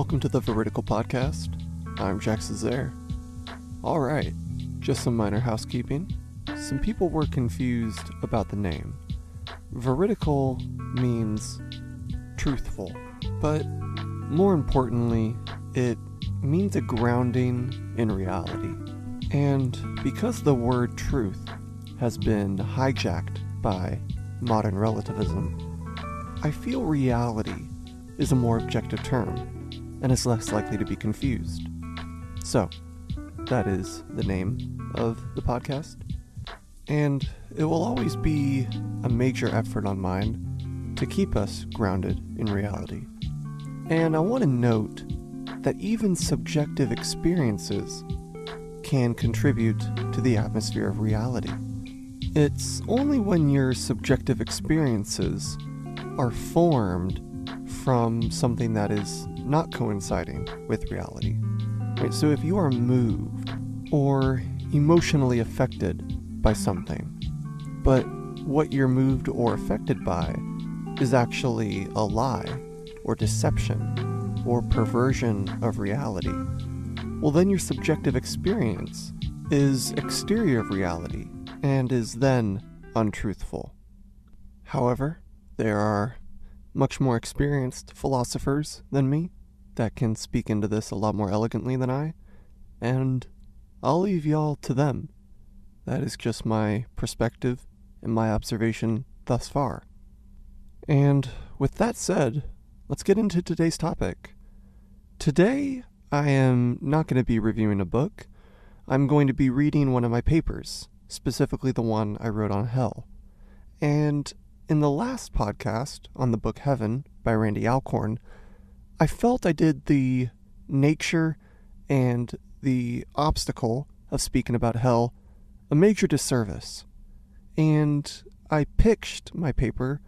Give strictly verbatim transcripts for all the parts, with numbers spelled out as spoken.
Welcome to the Veridical Podcast. I'm Jax Azair. Alright, just some minor housekeeping. Some people were confused about the name. Veridical means truthful, but more importantly, it means a grounding in reality. And because the word truth has been hijacked by modern relativism, I feel reality is a more objective term, and is less likely to be confused. So, that is the name of the podcast, and it will always be a major effort on mine to keep us grounded in reality. And I want to note that even subjective experiences can contribute to the atmosphere of reality. It's only when your subjective experiences are formed from something that is not coinciding with reality. Right? So if you are moved or emotionally affected by something, but what you're moved or affected by is actually a lie or deception or perversion of reality, well then your subjective experience is exterior of reality and is then untruthful. However, there are much more experienced philosophers than me that can speak into this a lot more elegantly than I, and I'll leave y'all to them. That is just my perspective and my observation thus far. And with that said, let's get into today's topic. Today, I am not going to be reviewing a book. I'm going to be reading one of my papers, specifically the one I wrote on hell. And in the last podcast on the book Heaven by Randy Alcorn, I felt I did the nature and the obstacle of speaking about hell a major disservice. And I pitched my paper,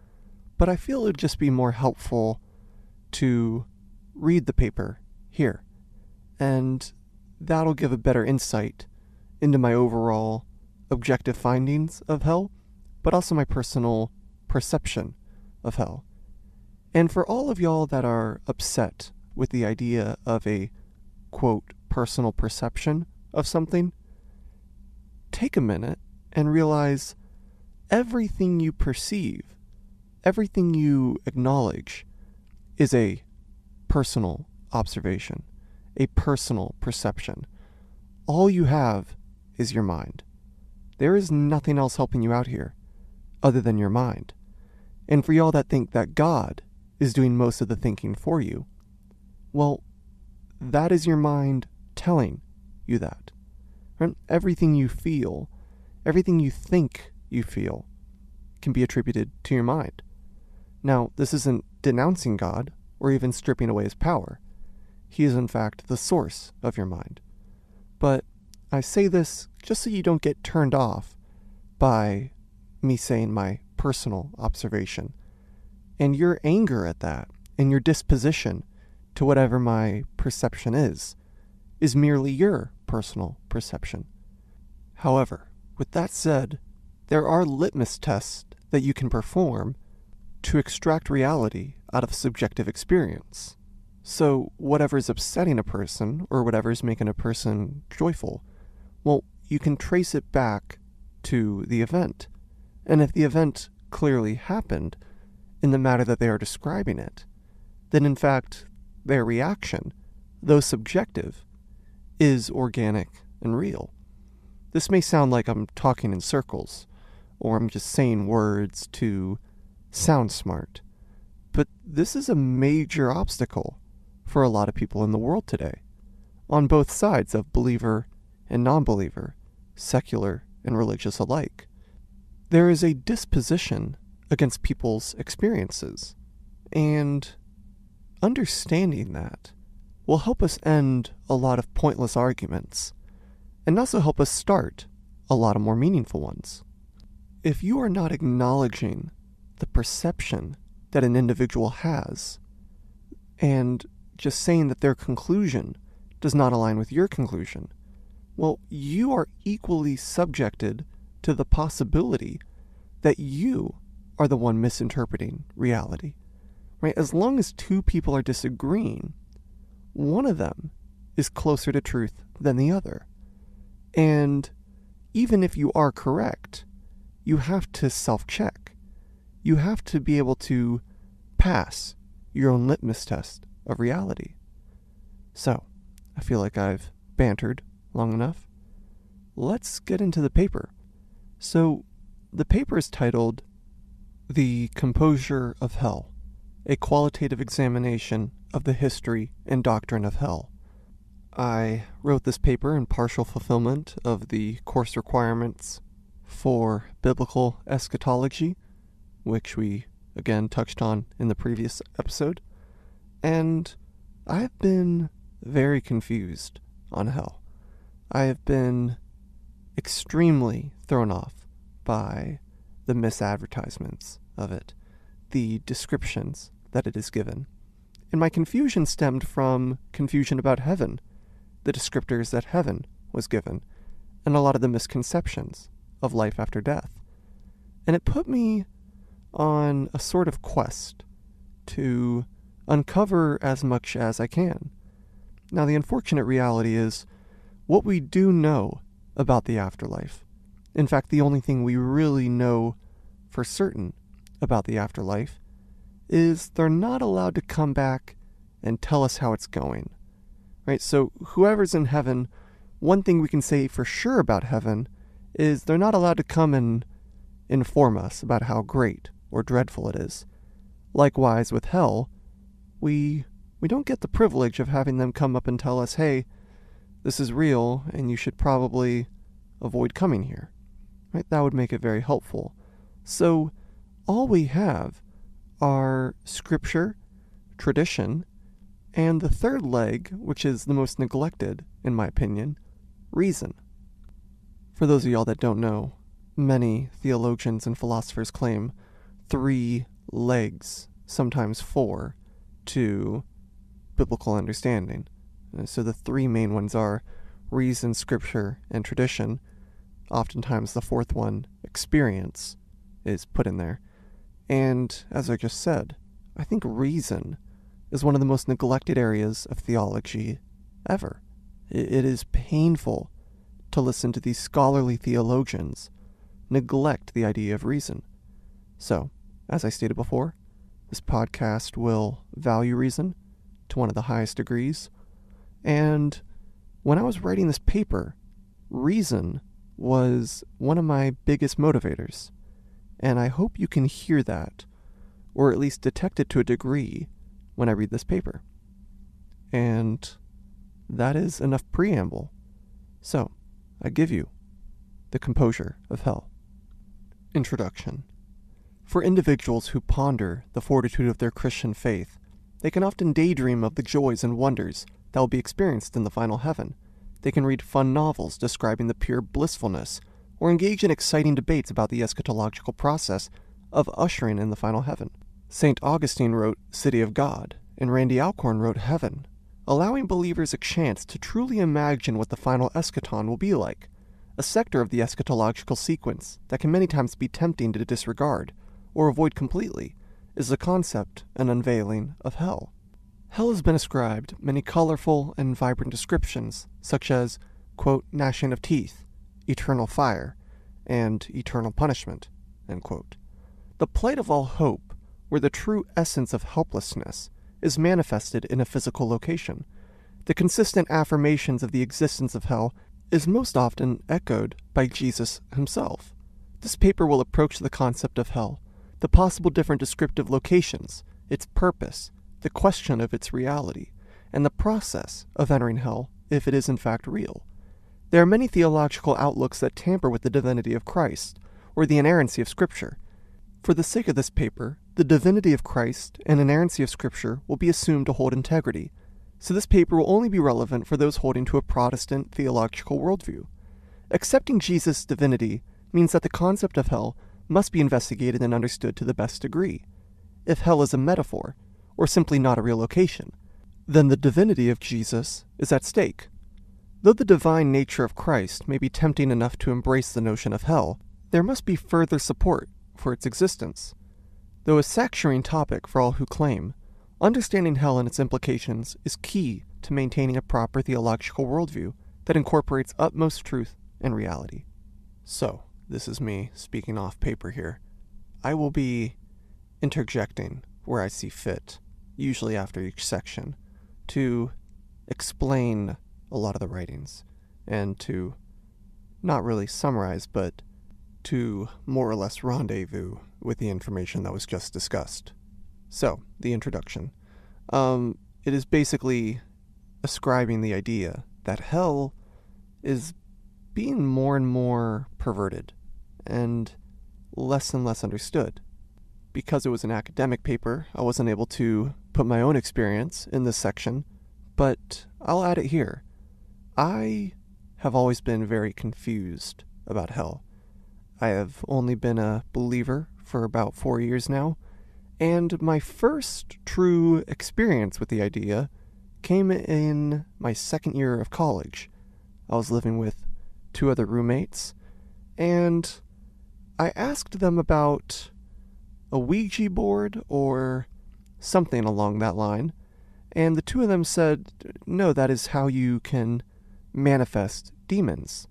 but I feel it would just be more helpful to read the paper here. And that'll give a better insight into my overall objective findings of hell, but also my personal perception of hell. And for all of y'all that are upset with the idea of a, quote, personal perception of something, take a minute and realize everything you perceive, everything you acknowledge, is a personal observation, a personal perception. All you have is your mind. There is nothing else helping you out here other than your mind. And for y'all that think that God is doing most of the thinking for you, well, that is your mind telling you that. Right? Everything you feel, everything you think you feel, can be attributed to your mind. Now, this isn't denouncing God or even stripping away his power. He is, in fact, the source of your mind. But I say this just so you don't get turned off by me saying my personal observation, and your anger at that, and your disposition to whatever my perception is, is merely your personal perception. However, with that said, there are litmus tests that you can perform to extract reality out of subjective experience. So whatever is upsetting a person, or whatever is making a person joyful, well, you can trace it back to the event. And if the event clearly happened in the manner that they are describing it, then in fact their reaction, though subjective, is organic and real. This may sound like I'm talking in circles, or I'm just saying words to sound smart, but this is a major obstacle for a lot of people in the world today, on both sides of believer and non-believer, secular and religious alike. There is a disposition against people's experiences, and understanding that will help us end a lot of pointless arguments, and also help us start a lot of more meaningful ones. If you are not acknowledging the perception that an individual has, and just saying that their conclusion does not align with your conclusion, well, you are equally subjected to the possibility that you are the one misinterpreting reality, right? As long as two people are disagreeing, one of them is closer to truth than the other. And even if you are correct, you have to self-check. You have to be able to pass your own litmus test of reality. So, I feel like I've bantered long enough. Let's get into the paper. So, the paper is titled The Composure of Hell, a Qualitative Examination of the History and Doctrine of Hell. I wrote this paper in partial fulfillment of the course requirements for biblical eschatology, which we again touched on in the previous episode, and I've been very confused on hell. I have been extremely thrown off by the misadvertisements of it, the descriptions that it is given. And my confusion stemmed from confusion about heaven, the descriptors that heaven was given, and a lot of the misconceptions of life after death. And it put me on a sort of quest to uncover as much as I can. Now, the unfortunate reality is what we do know about the afterlife. In fact, the only thing we really know for certain about the afterlife is they're not allowed to come back and tell us how it's going. Right, so whoever's in heaven, one thing we can say for sure about heaven is they're not allowed to come and inform us about how great or dreadful it is. Likewise with hell, we we don't get the privilege of having them come up and tell us, hey, this is real and you should probably avoid coming here. Right, that would make it very helpful. So all we have are scripture, tradition, and the third leg, which is the most neglected, in my opinion, reason. For those of y'all that don't know, many theologians and philosophers claim three legs, sometimes four, to biblical understanding. So the three main ones are reason, scripture, and tradition. Oftentimes the fourth one, experience, is put in there. And as I just said, I think reason is one of the most neglected areas of theology ever. It is painful to listen to these scholarly theologians neglect the idea of reason. So, as I stated before, this podcast will value reason to one of the highest degrees. And when I was writing this paper, reason was one of my biggest motivators. And I hope you can hear that, or at least detect it to a degree, when I read this paper. And that is enough preamble. So, I give you The Composure of Hell. Introduction. For individuals who ponder the fortitude of their Christian faith, they can often daydream of the joys and wonders that will be experienced in the final heaven. They can read fun novels describing the pure blissfulness, or engage in exciting debates about the eschatological process of ushering in the final heaven. Saint Augustine wrote City of God, and Randy Alcorn wrote Heaven, allowing believers a chance to truly imagine what the final eschaton will be like, a sector of the eschatological sequence that can many times be tempting to disregard or avoid completely is the concept and unveiling of hell. Hell has been ascribed many colorful and vibrant descriptions, such as, quote, gnashing of teeth, eternal fire, and eternal punishment, end quote. The plight of all hope, where the true essence of helplessness is manifested in a physical location. The consistent affirmations of the existence of hell is most often echoed by Jesus himself. This paper will approach the concept of hell, the possible different descriptive locations, its purpose, the question of its reality, and the process of entering hell if it is in fact real. There are many theological outlooks that tamper with the divinity of Christ or the inerrancy of Scripture. For the sake of this paper, the divinity of Christ and inerrancy of Scripture will be assumed to hold integrity, so this paper will only be relevant for those holding to a Protestant theological worldview. Accepting Jesus' divinity means that the concept of hell must be investigated and understood to the best degree. If hell is a metaphor, or simply not a real location, then the divinity of Jesus is at stake. Though the divine nature of Christ may be tempting enough to embrace the notion of hell, there must be further support for its existence. Though a saccharine topic for all who claim, understanding hell and its implications is key to maintaining a proper theological worldview that incorporates utmost truth and reality. So, this is me speaking off paper here. I will be interjecting where I see fit, usually after each section, to explain a lot of the writings, and to not really summarize, but to more or less rendezvous with the information that was just discussed. So, the introduction. Um, it is basically ascribing the idea that hell is being more and more perverted and less and less understood. Because it was an academic paper, I wasn't able to put my own experience in this section, but I'll add it here. I have always been very confused about hell. I have only been a believer for about four years now, and my first true experience with the idea came in my second year of college. I was living with two other roommates, and I asked them about a Ouija board or something along that line, and the two of them said, no, that is how you can manifest demons,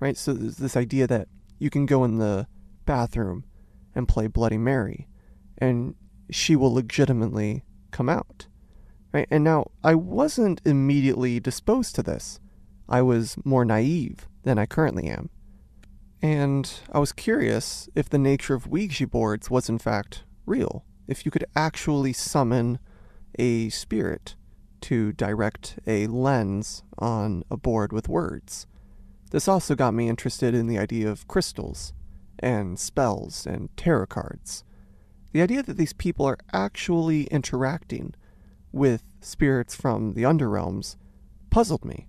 right? So there's this idea that you can go in the bathroom and play Bloody Mary, and she will legitimately come out, right? And now, I wasn't immediately disposed to this. I was more naive than I currently am. And I was curious if the nature of Ouija boards was in fact real, if you could actually summon a spirit to direct a lens on a board with words. This also got me interested in the idea of crystals and spells and tarot cards. The idea that these people are actually interacting with spirits from the underrealms puzzled me.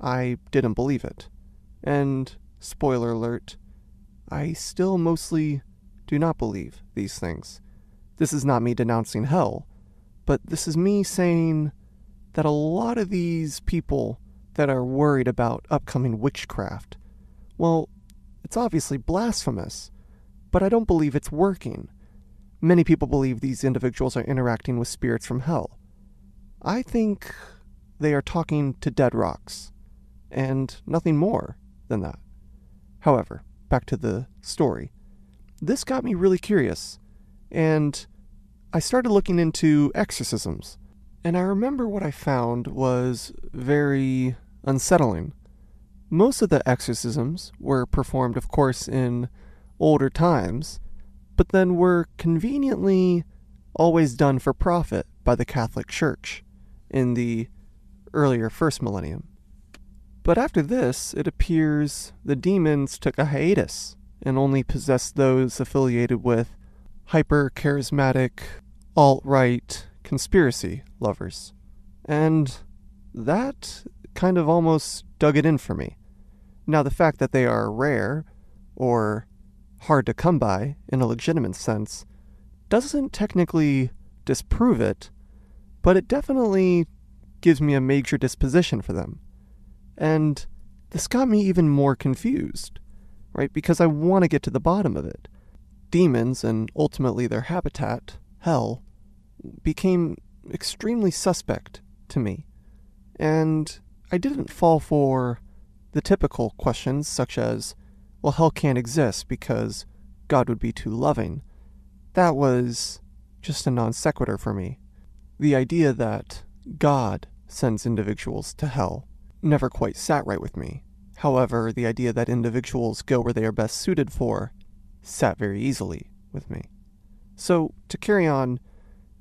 I didn't believe it. And, spoiler alert, I still mostly do not believe these things. This is not me denouncing hell, but this is me saying that a lot of these people that are worried about upcoming witchcraft, well, it's obviously blasphemous, but I don't believe it's working. Many people believe these individuals are interacting with spirits from hell. I think they are talking to dead rocks, and nothing more than that. However, back to the story. This got me really curious, and I started looking into exorcisms. And I remember what I found was very unsettling. Most of the exorcisms were performed, of course, in older times, but then were conveniently always done for profit by the Catholic Church in the earlier first millennium. But after this, it appears the demons took a hiatus and only possessed those affiliated with hyper-charismatic, alt-right conspiracy lovers. And that kind of almost dug it in for me. Now, the fact that they are rare, or hard to come by in a legitimate sense, doesn't technically disprove it, but it definitely gives me a major disposition for them. And this got me even more confused, right? Because I want to get to the bottom of it. Demons, and ultimately their habitat, hell, became extremely suspect to me, and I didn't fall for the typical questions such as, well, hell can't exist because God would be too loving. That was just a non sequitur for me. The idea that God sends individuals to hell never quite sat right with me. However, the idea that individuals go where they are best suited for sat very easily with me. So, to carry on,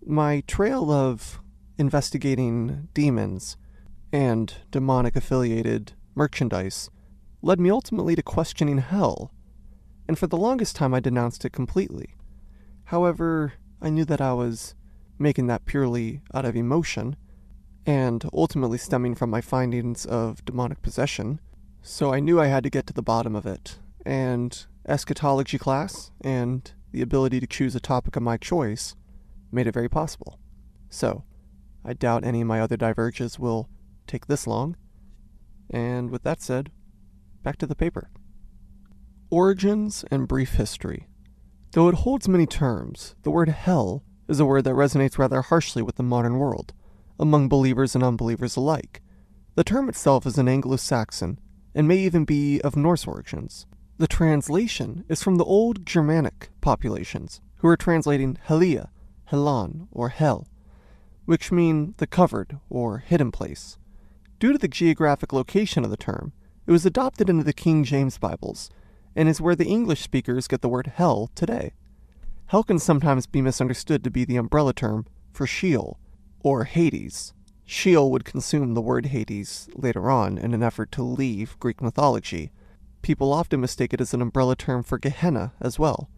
my trail of investigating demons and demonic-affiliated merchandise led me ultimately to questioning hell, and for the longest time I denounced it completely. However, I knew that I was making that purely out of emotion, and ultimately stemming from my findings of demonic possession, so I knew I had to get to the bottom of it, and eschatology class and the ability to choose a topic of my choice made it very possible. So, I doubt any of my other diverges will take this long. And with that said, back to the paper. Origins and brief history. Though it holds many terms, the word hell is a word that resonates rather harshly with the modern world, among believers and unbelievers alike. The term itself is an Anglo-Saxon, and may even be of Norse origins. The translation is from the old Germanic populations, who were translating Helia, Helan, or Hell, which mean the covered or hidden place. Due to the geographic location of the term, it was adopted into the King James Bibles, and is where the English speakers get the word hell today. Hell can sometimes be misunderstood to be the umbrella term for Sheol, or Hades. Sheol would consume the word Hades later on in an effort to leave Greek mythology. People often mistake it as an umbrella term for Gehenna as well.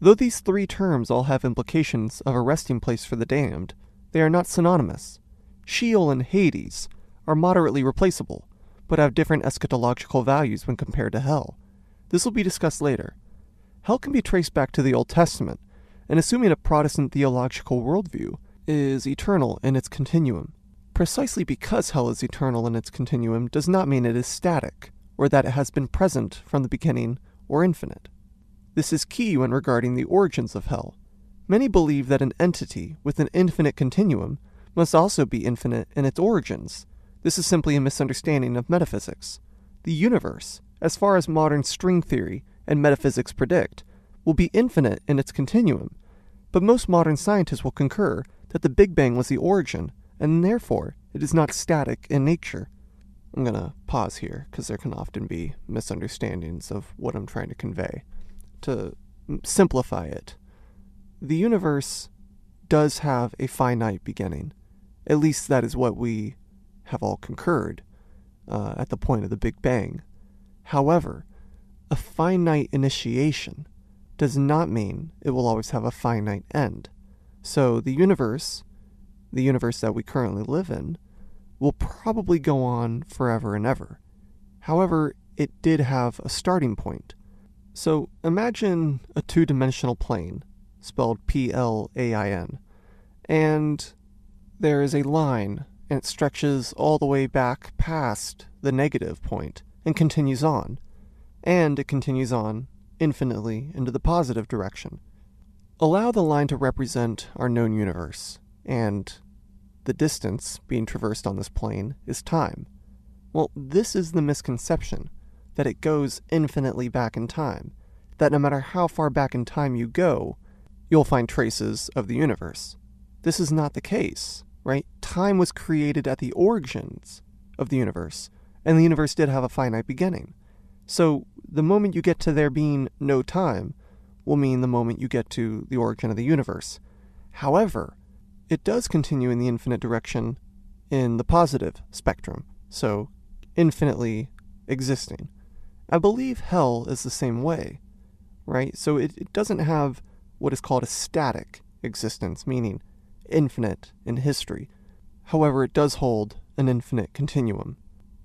Though these three terms all have implications of a resting place for the damned, they are not synonymous. Sheol and Hades are moderately replaceable, but have different eschatological values when compared to hell. This will be discussed later. Hell can be traced back to the Old Testament, and assuming a Protestant theological worldview is eternal in its continuum. Precisely because hell is eternal in its continuum does not mean it is static, or that it has been present from the beginning or infinite. This is key when regarding the origins of hell. Many believe that an entity with an infinite continuum must also be infinite in its origins. This is simply a misunderstanding of metaphysics. The universe, as far as modern string theory and metaphysics predict, will be infinite in its continuum, but most modern scientists will concur that the Big Bang was the origin, and therefore it is not static in nature. I'm going to pause here, because there can often be misunderstandings of what I'm trying to convey. To simplify it, the universe does have a finite beginning. At least that is what we have all concurred uh, at the point of the Big Bang. However, a finite initiation does not mean it will always have a finite end. So the universe, the universe that we currently live in, will probably go on forever and ever. However, it did have a starting point. So imagine a two-dimensional plane, spelled P L A I N, and there is a line, and it stretches all the way back past the negative point and continues on, and it continues on infinitely into the positive direction. Allow the line to represent our known universe, and the distance being traversed on this plane is time. Well, this is the misconception, that it goes infinitely back in time, that no matter how far back in time you go, you'll find traces of the universe. This is not the case, right? Time was created at the origins of the universe, and the universe did have a finite beginning. So the moment you get to there being no time will mean the moment you get to the origin of the universe. However, it does continue in the infinite direction in the positive spectrum, so infinitely existing. I believe hell is the same way, right? So it, it doesn't have what is called a static existence, meaning infinite in history. However, it does hold an infinite continuum.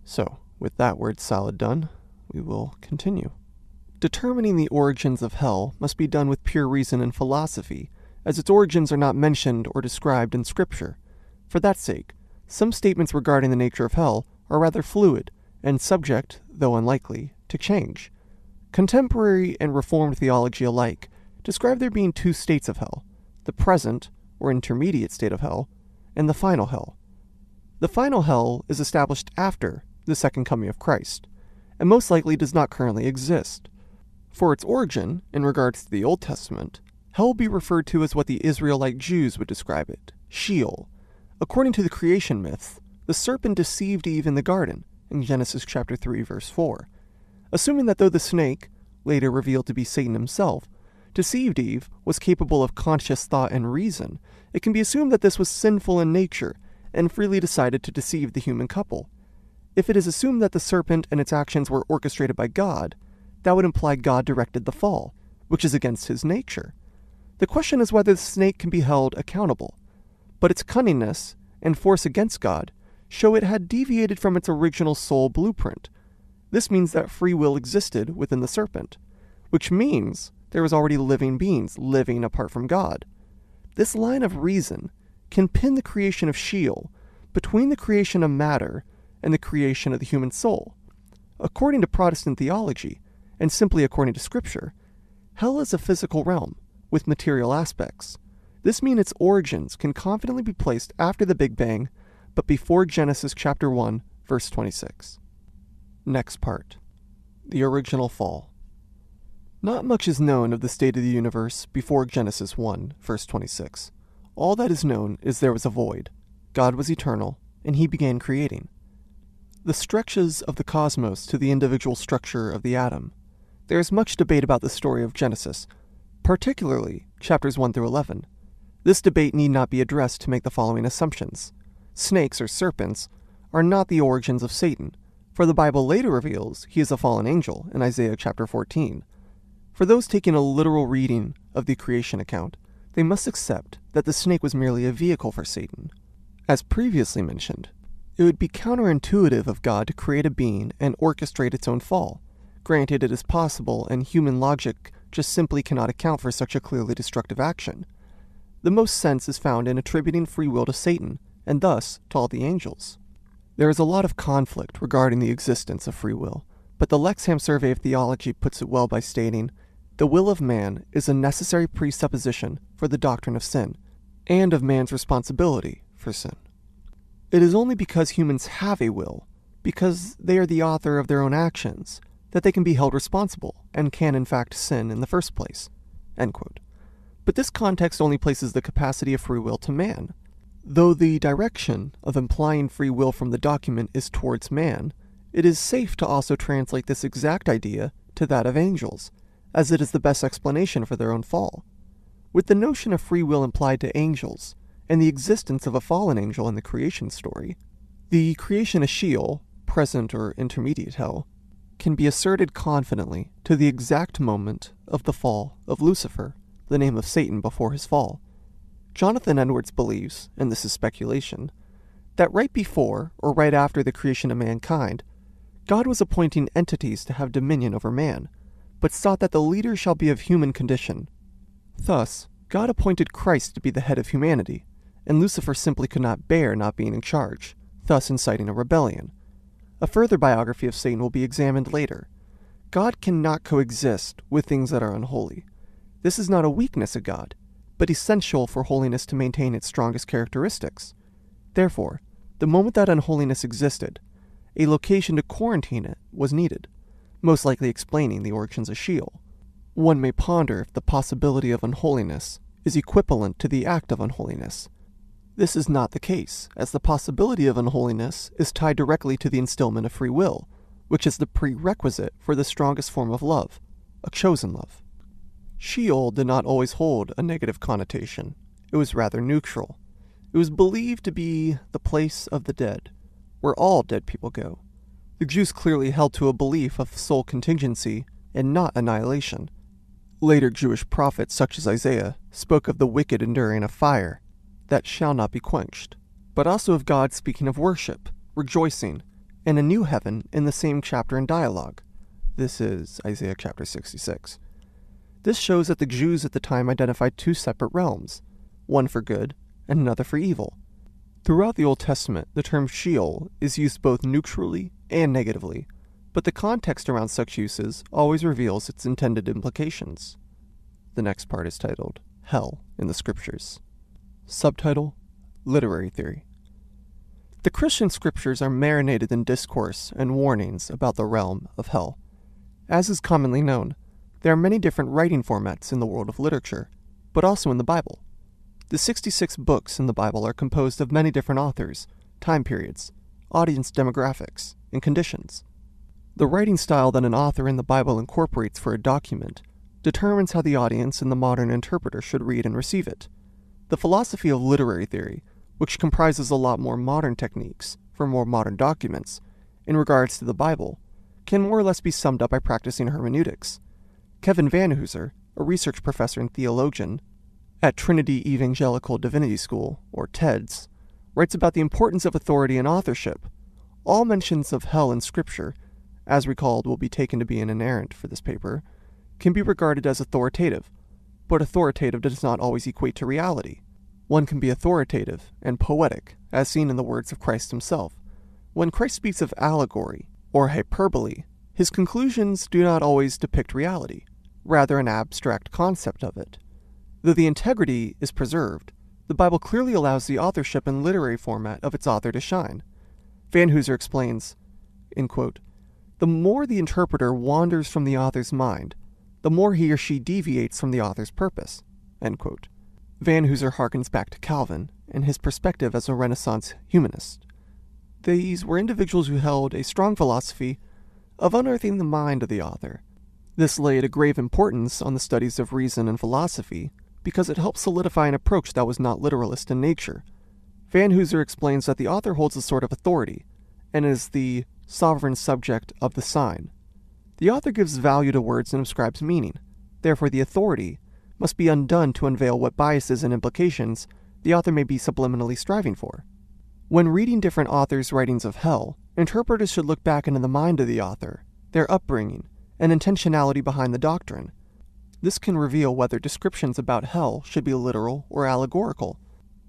So, with that word salad done, we will continue. Determining the origins of hell must be done with pure reason and philosophy, as its origins are not mentioned or described in Scripture. For that sake, some statements regarding the nature of hell are rather fluid and subject, though unlikely, to change. Contemporary and Reformed theology alike describe there being two states of hell, the present or intermediate state of hell, and the final hell. The final hell is established after the second coming of Christ, and most likely does not currently exist. For its origin, in regards to the Old Testament, hell will be referred to as what the Israelite Jews would describe it, Sheol. According to the creation myth, the serpent deceived Eve in the garden, in Genesis chapter three, verse four. Assuming that though the snake, later revealed to be Satan himself, deceived Eve, was capable of conscious thought and reason, it can be assumed that this was sinful in nature, and freely decided to deceive the human couple. If it is assumed that the serpent and its actions were orchestrated by God, that would imply God directed the fall, which is against his nature. The question is whether the snake can be held accountable, but its cunningness and force against God show it had deviated from its original soul blueprint. This means that free will existed within the serpent, which means there was already living beings living apart from God. This line of reason can pin the creation of Sheol between the creation of matter and the creation of the human soul. According to Protestant theology, and simply according to Scripture, hell is a physical realm with material aspects. This means its origins can confidently be placed after the Big Bang but before Genesis chapter one, verse twenty-six. Next part. The original fall. Not much is known of the state of the universe before Genesis one, verse twenty-six. All that is known is there was a void. God was eternal, and he began creating. The stretches of the cosmos to the individual structure of the atom. There is much debate about the story of Genesis, particularly chapters one through eleven. This debate need not be addressed to make the following assumptions. Snakes or serpents are not the origins of Satan, for the Bible later reveals he is a fallen angel in Isaiah chapter fourteen. For those taking a literal reading of the creation account, they must accept that the snake was merely a vehicle for Satan. As previously mentioned, it would be counterintuitive of God to create a being and orchestrate its own fall. Granted, it is possible, and human logic just simply cannot account for such a clearly destructive action. The most sense is found in attributing free will to Satan, and thus to all the angels. There is a lot of conflict regarding the existence of free will, but the Lexham Survey of Theology puts it well by stating, "The will of man is a necessary presupposition for the doctrine of sin, and of man's responsibility for sin." It is only because humans have a will, because they are the author of their own actions, that they can be held responsible, and can in fact sin in the first place. End quote. But this context only places the capacity of free will to man. Though the direction of implying free will from the document is towards man, it is safe to also translate this exact idea to that of angels, as it is the best explanation for their own fall. With the notion of free will implied to angels, and the existence of a fallen angel in the creation story, the creation of Sheol, present or intermediate hell, can be asserted confidently to the exact moment of the fall of Lucifer, the name of Satan before his fall. Jonathan Edwards believes, and this is speculation, that right before or right after the creation of mankind, God was appointing entities to have dominion over man, but sought that the leader shall be of human condition. Thus, God appointed Christ to be the head of humanity, and Lucifer simply could not bear not being in charge, thus inciting a rebellion. A further biography of Satan will be examined later. God cannot coexist with things that are unholy. This is not a weakness of God, but essential for holiness to maintain its strongest characteristics. Therefore, the moment that unholiness existed, a location to quarantine it was needed, most likely explaining the origins of Sheol. One may ponder if the possibility of unholiness is equivalent to the act of unholiness. This is not the case, as the possibility of unholiness is tied directly to the instillment of free will, which is the prerequisite for the strongest form of love, a chosen love. Sheol did not always hold a negative connotation. It was rather neutral. It was believed to be the place of the dead, where all dead people go. The Jews clearly held to a belief of soul contingency and not annihilation. Later Jewish prophets such as Isaiah spoke of the wicked enduring a fire that shall not be quenched, but also of God speaking of worship, rejoicing, and a new heaven in the same chapter and dialogue. This is Isaiah chapter sixty-six. This shows that the Jews at the time identified two separate realms, one for good and another for evil. Throughout the Old Testament, the term Sheol is used both neutrally and negatively, but the context around such uses always reveals its intended implications. The next part is titled, Hell in the Scriptures. Subtitle, Literary Theory. The Christian scriptures are marinated in discourse and warnings about the realm of hell. As is commonly known, there are many different writing formats in the world of literature, but also in the Bible. The sixty-six books in the Bible are composed of many different authors, time periods, audience demographics, and conditions. The writing style that an author in the Bible incorporates for a document determines how the audience and the modern interpreter should read and receive it. The philosophy of literary theory, which comprises a lot more modern techniques for more modern documents in regards to the Bible, can more or less be summed up by practicing hermeneutics. Kevin Vanhoozer, a research professor and theologian at Trinity Evangelical Divinity School, or TEDS, writes about the importance of authority and authorship. All mentions of hell in Scripture, as recalled will be taken to be an inerrant for this paper, can be regarded as authoritative, but authoritative does not always equate to reality. One can be authoritative and poetic, as seen in the words of Christ himself. When Christ speaks of allegory, or hyperbole, his conclusions do not always depict reality, rather an abstract concept of it. Though the integrity is preserved, the Bible clearly allows the authorship and literary format of its author to shine. Vanhoozer explains, in quote, "The more the interpreter wanders from the author's mind, the more he or she deviates from the author's purpose." End quote. Vanhoozer harkens back to Calvin and his perspective as a Renaissance humanist. These were individuals who held a strong philosophy of unearthing the mind of the author. This laid a grave importance on the studies of reason and philosophy because it helped solidify an approach that was not literalist in nature. Vanhoozer explains that the author holds a sort of authority and is the sovereign subject of the sign. The author gives value to words and ascribes meaning. Therefore, the authority must be undone to unveil what biases and implications the author may be subliminally striving for. When reading different authors' writings of hell, interpreters should look back into the mind of the author, their upbringing, and intentionality behind the doctrine. This can reveal whether descriptions about hell should be literal or allegorical,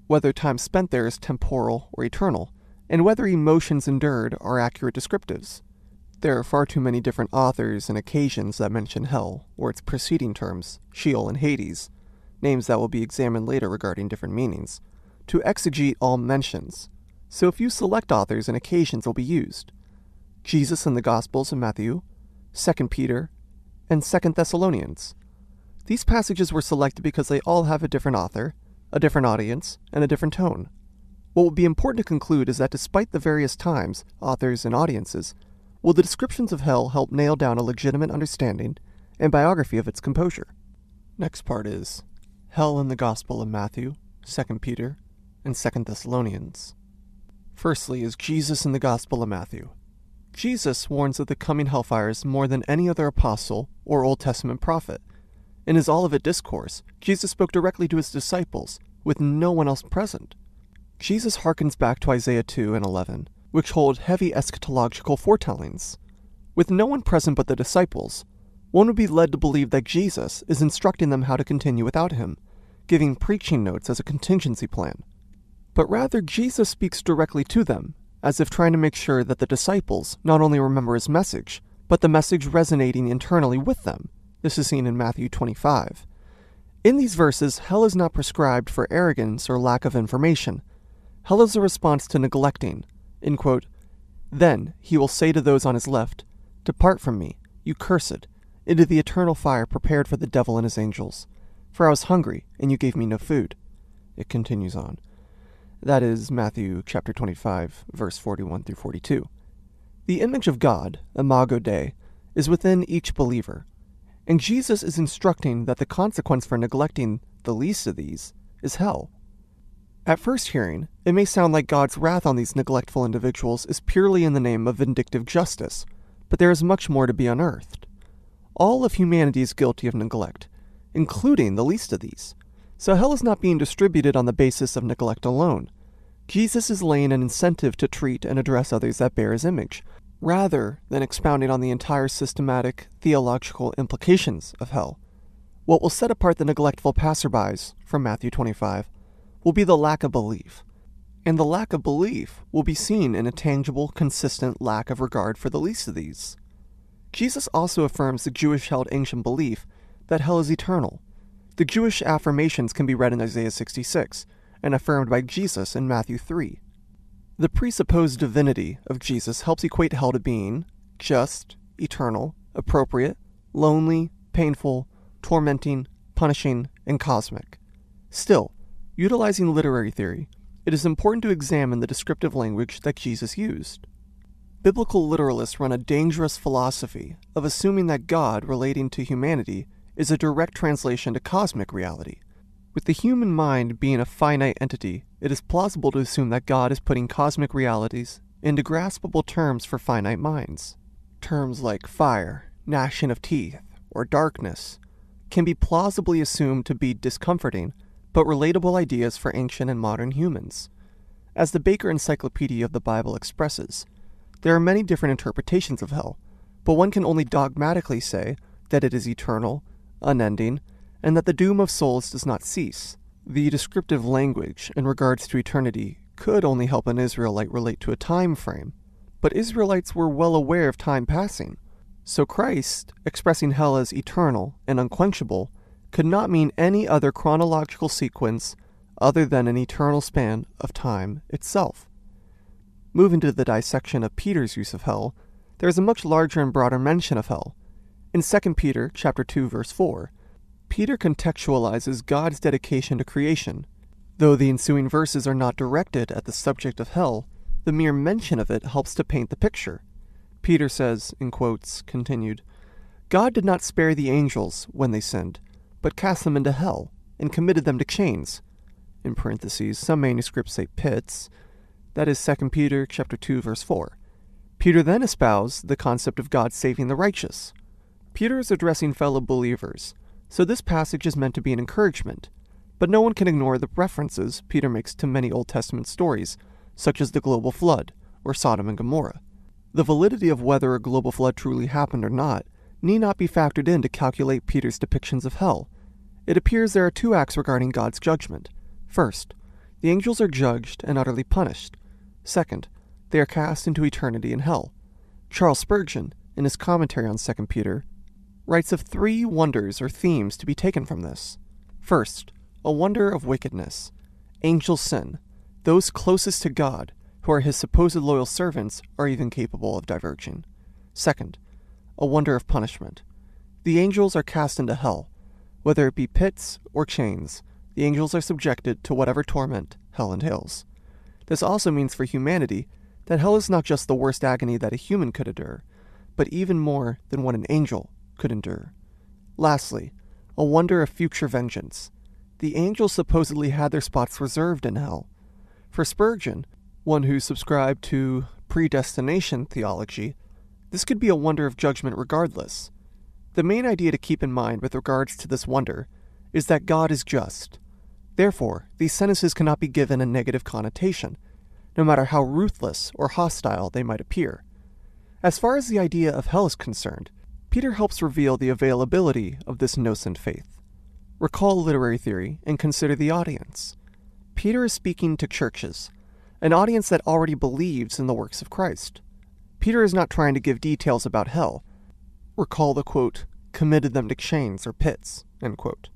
whether time spent there is temporal or eternal, and whether emotions endured are accurate descriptives. There are far too many different authors and occasions that mention hell, or its preceding terms, Sheol and Hades, names that will be examined later regarding different meanings, to exegete all mentions. So few select authors and occasions will be used. Jesus in the Gospels in Matthew, Second Peter, and Second Thessalonians. These passages were selected because they all have a different author, a different audience, and a different tone. What would be important to conclude is that despite the various times, authors, and audiences, will the descriptions of hell help nail down a legitimate understanding and biography of its composure. Next part is Hell in the Gospel of Matthew, Second Peter, and Second Thessalonians. Firstly is Jesus in the Gospel of Matthew. Jesus warns of the coming hellfires more than any other apostle or Old Testament prophet. In his Olivet Discourse, Jesus spoke directly to his disciples, with no one else present. Jesus harkens back to Isaiah two and eleven, which hold heavy eschatological foretellings. With no one present but the disciples, one would be led to believe that Jesus is instructing them how to continue without him, giving preaching notes as a contingency plan. But rather, Jesus speaks directly to them, as if trying to make sure that the disciples not only remember his message, but the message resonating internally with them. This is seen in Matthew twenty-five. In these verses, hell is not prescribed for arrogance or lack of information. Hell is a response to neglecting. In quote, "Then he will say to those on his left, 'Depart from me, you cursed, into the eternal fire prepared for the devil and his angels. For I was hungry, and you gave me no food.'" It continues on. That is Matthew chapter twenty-five, verse forty-one through forty-two. The image of God, Imago Dei, is within each believer, and Jesus is instructing that the consequence for neglecting the least of these is hell. At first hearing, it may sound like God's wrath on these neglectful individuals is purely in the name of vindictive justice, but there is much more to be unearthed. All of humanity is guilty of neglect, including the least of these. So hell is not being distributed on the basis of neglect alone. Jesus is laying an incentive to treat and address others that bear his image, rather than expounding on the entire systematic, theological implications of hell. What will set apart the neglectful passerbys from Matthew twenty-five will be the lack of belief, and the lack of belief will be seen in a tangible, consistent lack of regard for the least of these. Jesus also affirms the Jewish-held ancient belief that hell is eternal. The Jewish affirmations can be read in Isaiah sixty-six, and affirmed by Jesus in Matthew three. The presupposed divinity of Jesus helps equate hell to being just, eternal, appropriate, lonely, painful, tormenting, punishing, and cosmic. Still, utilizing literary theory, it is important to examine the descriptive language that Jesus used. Biblical literalists run a dangerous philosophy of assuming that God, relating to humanity, is a direct translation to cosmic reality. With the human mind being a finite entity, it is plausible to assume that God is putting cosmic realities into graspable terms for finite minds. Terms like fire, gnashing of teeth, or darkness can be plausibly assumed to be discomforting, but relatable ideas for ancient and modern humans. As the Baker Encyclopedia of the Bible expresses, there are many different interpretations of hell, but one can only dogmatically say that it is eternal, unending, and that the doom of souls does not cease. The descriptive language in regards to eternity could only help an Israelite relate to a time frame, but Israelites were well aware of time passing, so Christ, expressing hell as eternal and unquenchable, could not mean any other chronological sequence other than an eternal span of time itself. Moving to the dissection of Peter's use of hell, there is a much larger and broader mention of hell. In Second Peter chapter two, verse four, Peter contextualizes God's dedication to creation. Though the ensuing verses are not directed at the subject of hell, the mere mention of it helps to paint the picture. Peter says, in quotes, continued, "God did not spare the angels when they sinned, but cast them into hell, and committed them to chains." In parentheses, some manuscripts say pits. That is Second Peter chapter two, verse four. Peter then espoused the concept of God saving the righteous. Peter is addressing fellow believers, so this passage is meant to be an encouragement, but no one can ignore the references Peter makes to many Old Testament stories, such as the global flood, or Sodom and Gomorrah. The validity of whether a global flood truly happened or not need not be factored in to calculate Peter's depictions of hell. It appears there are two acts regarding God's judgment. First, the angels are judged and utterly punished. Second, they are cast into eternity in hell. Charles Spurgeon, in his commentary on Second Peter, writes of three wonders or themes to be taken from this. First, a wonder of wickedness. Angels sin. Those closest to God, who are his supposed loyal servants, are even capable of diverging. Second, a wonder of punishment. The angels are cast into hell. Whether it be pits or chains, the angels are subjected to whatever torment hell entails. This also means for humanity that hell is not just the worst agony that a human could endure, but even more than what an angel could endure. Lastly, a wonder of future vengeance. The angels supposedly had their spots reserved in hell. For Spurgeon, one who subscribed to predestination theology, this could be a wonder of judgment regardless. The main idea to keep in mind with regards to this wonder is that God is just. Therefore, these sentences cannot be given a negative connotation, no matter how ruthless or hostile they might appear. As far as the idea of hell is concerned, Peter helps reveal the availability of this nocent faith. Recall literary theory and consider the audience. Peter is speaking to churches, an audience that already believes in the works of Christ. Peter is not trying to give details about hell. Recall the quote, "committed them to chains or pits," end quote.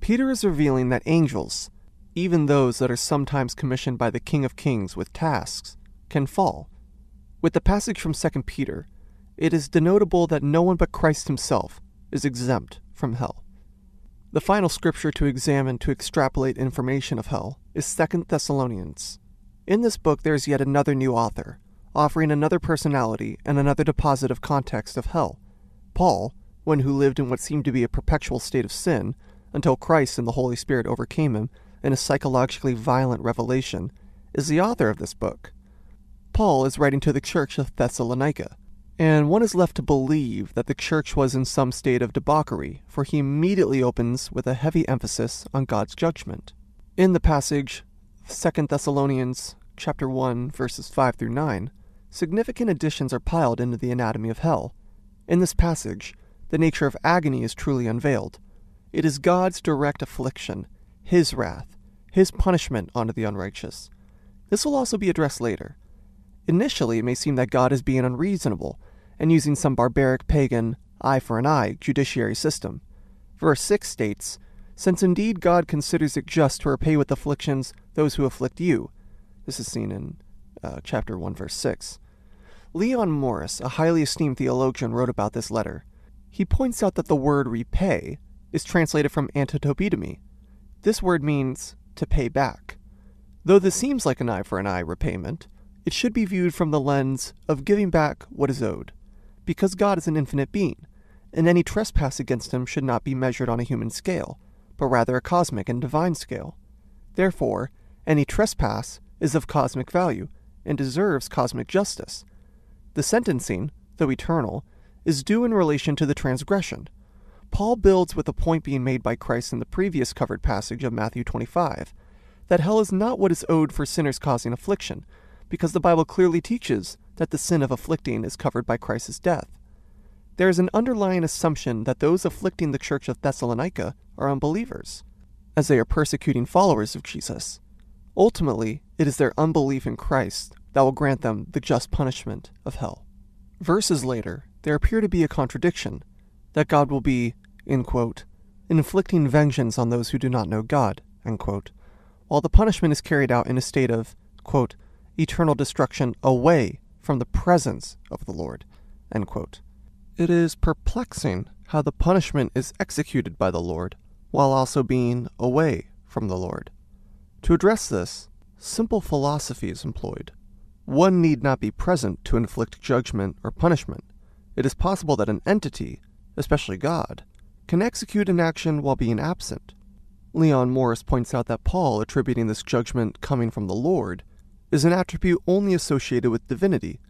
Peter is revealing that angels, even those that are sometimes commissioned by the King of Kings with tasks, can fall. With the passage from Second Peter, it is denotable that no one but Christ himself is exempt from hell. The final scripture to examine to extrapolate information of hell is Second Thessalonians. In this book there is yet another new author, offering another personality and another deposit of context of hell. Paul, one who lived in what seemed to be a perpetual state of sin, until Christ and the Holy Spirit overcame him in a psychologically violent revelation, is the author of this book. Paul is writing to the church of Thessalonica, and one is left to believe that the church was in some state of debauchery, for he immediately opens with a heavy emphasis on God's judgment. In the passage, Second Thessalonians chapter one, verses five through nine, significant additions are piled into the anatomy of hell. In this passage, the nature of agony is truly unveiled. It is God's direct affliction, his wrath, his punishment onto the unrighteous. This will also be addressed later. Initially, it may seem that God is being unreasonable and using some barbaric pagan, eye for an eye, judiciary system. Verse six states, "Since indeed God considers it just to repay with afflictions those who afflict you." This is seen in uh, chapter one, verse six. Leon Morris, a highly esteemed theologian, wrote about this letter. He points out that the word repay is translated from antitopetomy. This word means to pay back. Though this seems like an eye for an eye repayment, it should be viewed from the lens of giving back what is owed, because God is an infinite being, and any trespass against him should not be measured on a human scale, but rather a cosmic and divine scale. Therefore, any trespass is of cosmic value and deserves cosmic justice. The sentencing, though eternal, is due in relation to the transgression. Paul builds with the point being made by Christ in the previous covered passage of Matthew twenty-five, that hell is not what is owed for sinners causing affliction, because the Bible clearly teaches that the sin of afflicting is covered by Christ's death. There is an underlying assumption that those afflicting the church of Thessalonica are unbelievers, as they are persecuting followers of Jesus. Ultimately, it is their unbelief in Christ that will grant them the just punishment of hell. Verses later, there appear to be a contradiction, that God will be, in quote, inflicting vengeance on those who do not know God, end quote, while the punishment is carried out in a state of, quote, eternal destruction away from the presence of the Lord, end quote. It is perplexing how the punishment is executed by the Lord, while also being away from the Lord. To address this, simple philosophy is employed. One need not be present to inflict judgment or punishment. It is possible that an entity, especially God, can execute an action while being absent. Leon Morris points out that Paul attributing this judgment coming from the Lord is an attribute only associated with divinity.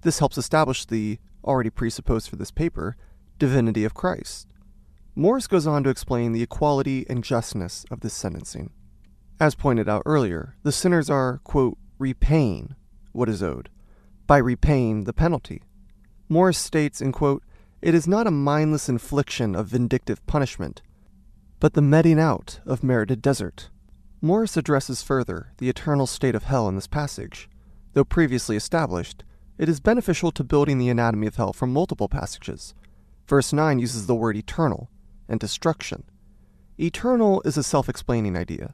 This helps establish the, already presupposed for this paper, divinity of Christ. Morris goes on to explain the equality and justness of this sentencing. As pointed out earlier, the sinners are, quote, repaying what is owed, by repaying the penalty. Morris states, in quote, it is not a mindless infliction of vindictive punishment, but the meting out of merited desert. Morris addresses further the eternal state of hell in this passage. Though previously established, it is beneficial to building the anatomy of hell from multiple passages. Verse nine uses the word eternal and destruction. Eternal is a self-explaining idea,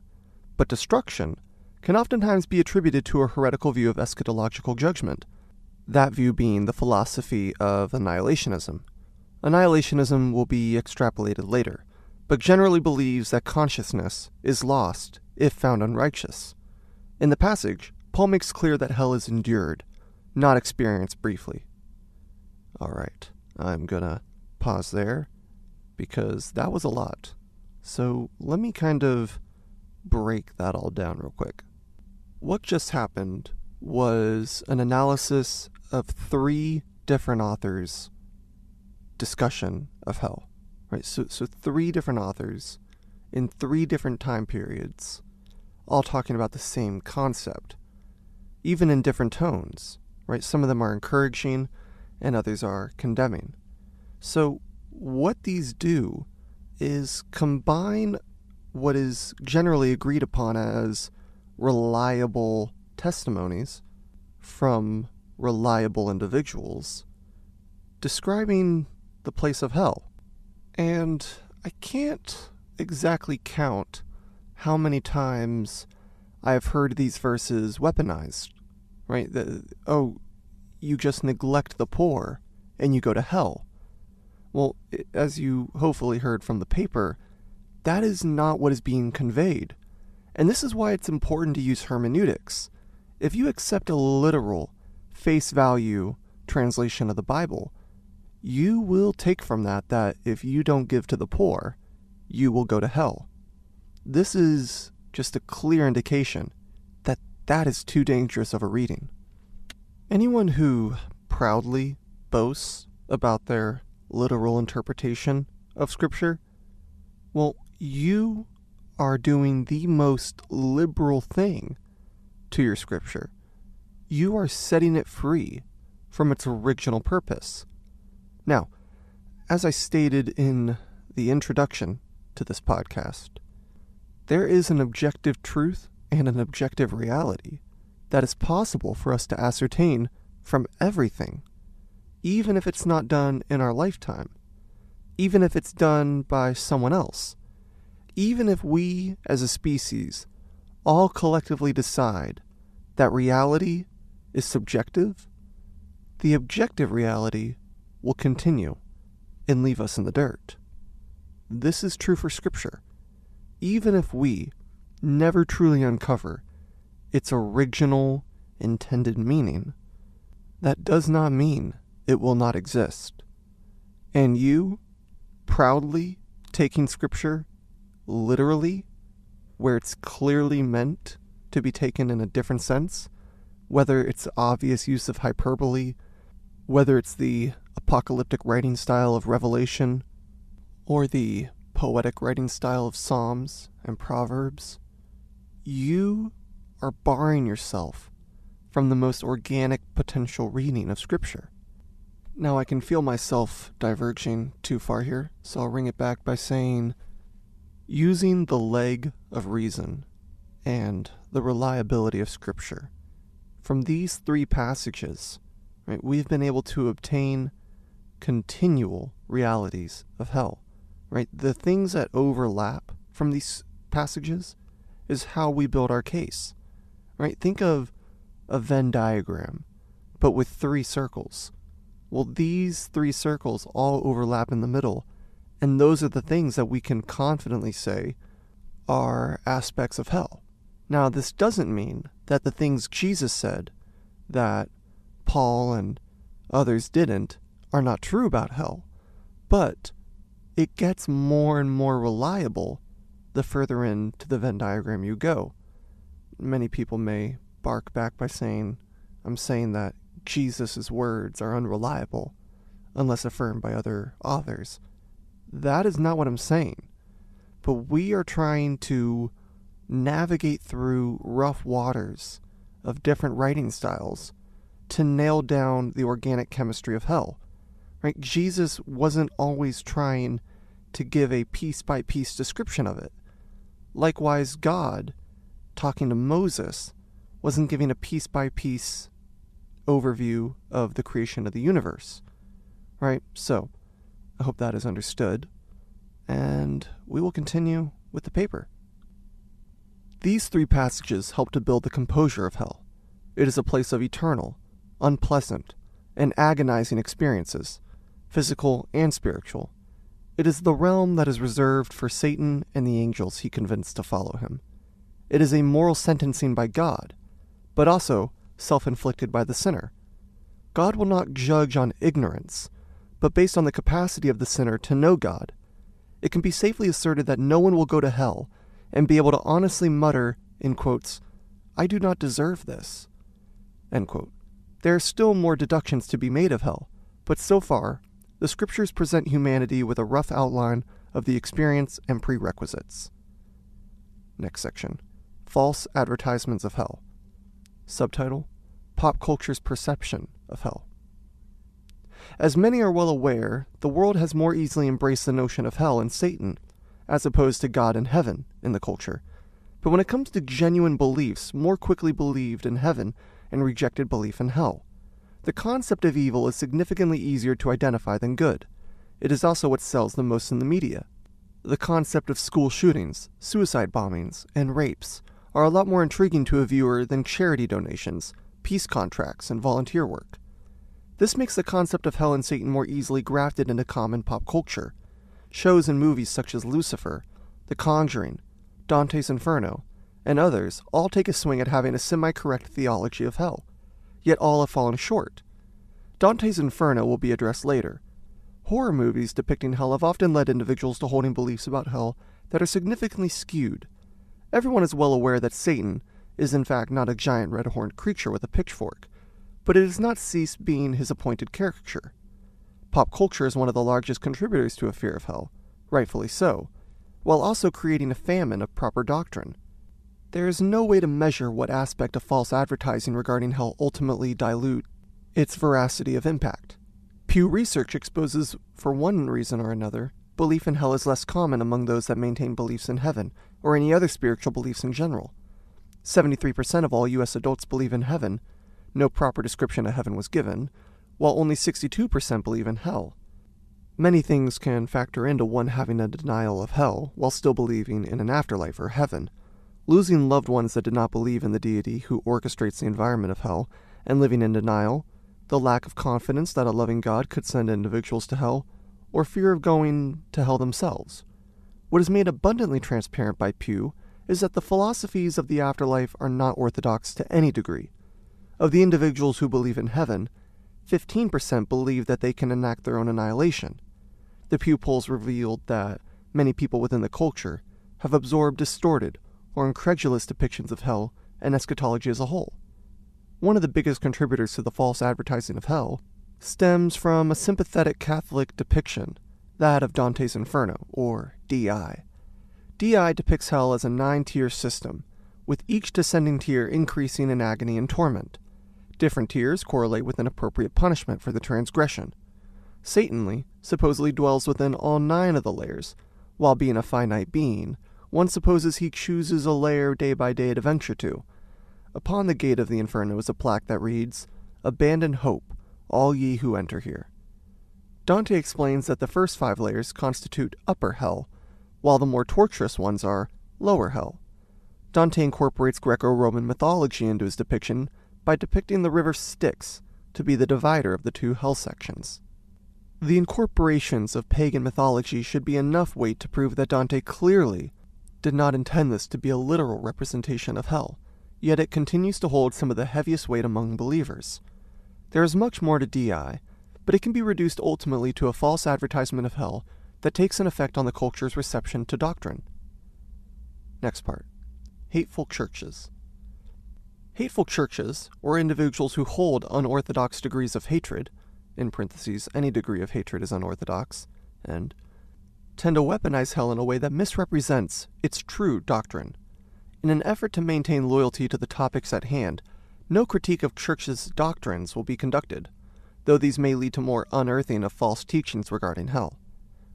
but destruction can oftentimes be attributed to a heretical view of eschatological judgment, that view being the philosophy of annihilationism. Annihilationism will be extrapolated later, but generally believes that consciousness is lost if found unrighteous. In the passage, Paul makes clear that hell is endured, not experienced briefly. All right, I'm gonna pause there, because that was a lot. So let me kind of break that all down real quick. What just happened was an analysis of three different authors' discussion of hell. Right, so, so three different authors in three different time periods, all talking about the same concept, even in different tones, right? Some of them are encouraging and others are condemning. So what these do is combine what is generally agreed upon as reliable testimonies from reliable individuals describing the place of hell. And I can't exactly count how many times I've heard these verses weaponized, right? The, oh, you just neglect the poor and you go to hell. Well, as you hopefully heard from the paper, that is not what is being conveyed. And this is why it's important to use hermeneutics. If you accept a literal, face value translation of the Bible, you will take from that that if you don't give to the poor, you will go to hell. This is just a clear indication that that is too dangerous of a reading. Anyone who proudly boasts about their literal interpretation of Scripture, well, you are doing the most liberal thing to your Scripture. You are setting it free from its original purpose. Now, as I stated in the introduction to this podcast, there is an objective truth and an objective reality that is possible for us to ascertain from everything, even if it's not done in our lifetime, even if it's done by someone else, even if we as a species all collectively decide that reality is subjective, the objective reality will continue and leave us in the dirt. This is true for Scripture, even if we never truly uncover its original intended meaning. That does not mean it will not exist. And you, proudly taking Scripture literally, where it's clearly meant to be taken in a different sense, whether it's obvious use of hyperbole, whether it's the apocalyptic writing style of Revelation, or the poetic writing style of Psalms and Proverbs, you are barring yourself from the most organic potential reading of Scripture. Now I can feel myself diverging too far here, so I'll ring it back by saying, using the leg of reason and the reliability of Scripture, from these three passages, right, we've been able to obtain continual realities of hell, right? The things that overlap from these passages is how we build our case, right? Think of a Venn diagram, but with three circles. Well, these three circles all overlap in the middle, and those are the things that we can confidently say are aspects of hell. Now, this doesn't mean that the things Jesus said that Paul and others didn't are not true about hell, but it gets more and more reliable the further into the Venn diagram you go. Many people may bark back by saying, I'm saying that Jesus' words are unreliable unless affirmed by other authors. That is not what I'm saying, but we are trying to navigate through rough waters of different writing styles to nail down the organic chemistry of hell, right? Jesus wasn't always trying to give a piece-by-piece description of it. Likewise, God, talking to Moses, wasn't giving a piece-by-piece overview of the creation of the universe, right? So, I hope that is understood, and we will continue with the paper. These three passages help to build the composure of hell. It is a place of eternal, unpleasant, and agonizing experiences, physical and spiritual. It is the realm that is reserved for Satan and the angels he convinces to follow him. It is a moral sentencing by God, but also self-inflicted by the sinner. God will not judge on ignorance, but based on the capacity of the sinner to know God. It can be safely asserted that no one will go to hell and be able to honestly mutter, in quotes, I do not deserve this, end quote. There are still more deductions to be made of hell, but so far, the scriptures present humanity with a rough outline of the experience and prerequisites. Next section, False Advertisements of Hell. Subtitle, Pop Culture's Perception of Hell. As many are well aware, the world has more easily embraced the notion of hell and Satan, as opposed to God and heaven in the culture. But when it comes to genuine beliefs, more quickly believed in heaven and rejected belief in hell. The concept of evil is significantly easier to identify than good. It is also what sells the most in the media. The concept of school shootings, suicide bombings, and rapes are a lot more intriguing to a viewer than charity donations, peace contracts, and volunteer work. This makes the concept of hell and Satan more easily grafted into common pop culture. Shows and movies such as Lucifer, The Conjuring, Dante's Inferno, and others all take a swing at having a semi-correct theology of hell, yet all have fallen short. Dante's Inferno will be addressed later. Horror movies depicting hell have often led individuals to holding beliefs about hell that are significantly skewed. Everyone is well aware that Satan is in fact not a giant red-horned creature with a pitchfork, but it has not ceased being his appointed caricature. Pop culture is one of the largest contributors to a fear of hell, rightfully so, while also creating a famine of proper doctrine. There is no way to measure what aspect of false advertising regarding hell ultimately dilutes its veracity of impact. Pew Research exposes, for one reason or another, belief in hell is less common among those that maintain beliefs in heaven, or any other spiritual beliefs in general. seventy-three percent of all U S adults believe in heaven, no proper description of heaven was given, while only sixty-two percent believe in hell. Many things can factor into one having a denial of hell while still believing in an afterlife or heaven. Losing loved ones that did not believe in the deity who orchestrates the environment of hell, and living in denial, the lack of confidence that a loving God could send individuals to hell, or fear of going to hell themselves. What is made abundantly transparent by Pew is that the philosophies of the afterlife are not orthodox to any degree. Of the individuals who believe in heaven, fifteen percent believe that they can enact their own annihilation. The Pew polls revealed that many people within the culture have absorbed distorted or incredulous depictions of hell and eschatology as a whole. One of the biggest contributors to the false advertising of hell stems from a sympathetic Catholic depiction, that of Dante's Inferno, or D I. D I depicts hell as a nine-tier system, with each descending tier increasing in agony and torment. Different tiers correlate with an appropriate punishment for the transgression. Satanly supposedly dwells within all nine of the layers. While being a finite being, one supposes he chooses a layer day by day to venture to. Upon the gate of the inferno is a plaque that reads, Abandon hope, all ye who enter here. Dante explains that the first five layers constitute upper hell, while the more torturous ones are lower hell. Dante incorporates Greco-Roman mythology into his depiction by depicting the river Styx to be the divider of the two hell sections. The incorporations of pagan mythology should be enough weight to prove that Dante clearly did not intend this to be a literal representation of hell, yet it continues to hold some of the heaviest weight among believers. There is much more to D I, but it can be reduced ultimately to a false advertisement of hell that takes an effect on the culture's reception to doctrine. Next part. Hateful churches. Hateful churches, or individuals who hold unorthodox degrees of hatred, in parentheses, any degree of hatred is unorthodox, and tend to weaponize hell in a way that misrepresents its true doctrine. In an effort to maintain loyalty to the topics at hand, no critique of churches' doctrines will be conducted, though these may lead to more unearthing of false teachings regarding hell.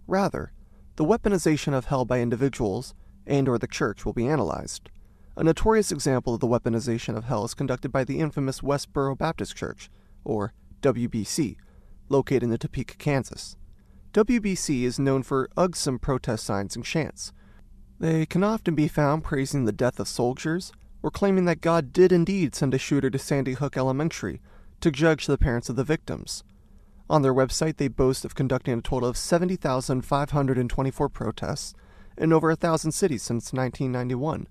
Rather, the weaponization of hell by individuals and or the church will be analyzed. A notorious example of the weaponization of hell is conducted by the infamous Westboro Baptist Church, or W B C, located in Topeka, Kansas. W B C is known for ugsome protest signs and chants. They can often be found praising the death of soldiers, or claiming that God did indeed send a shooter to Sandy Hook Elementary to judge the parents of the victims. On their website, they boast of conducting a total of seventy thousand five hundred twenty-four protests in over a thousand cities since nineteen ninety-one.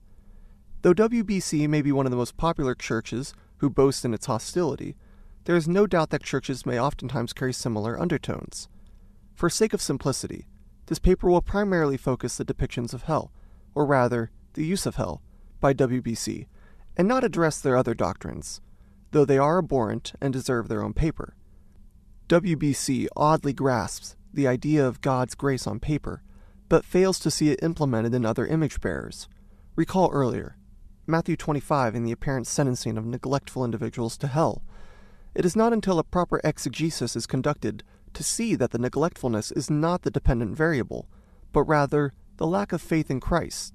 Though W B C may be one of the most popular churches who boast in its hostility, there is no doubt that churches may oftentimes carry similar undertones. For sake of simplicity, this paper will primarily focus the depictions of hell, or rather, the use of hell, by W B C, and not address their other doctrines, though they are abhorrent and deserve their own paper. W B C oddly grasps the idea of God's grace on paper, but fails to see it implemented in other image bearers. Recall earlier, Matthew twenty-five in the apparent sentencing of neglectful individuals to hell. It is not until a proper exegesis is conducted to see that the neglectfulness is not the dependent variable, but rather the lack of faith in Christ.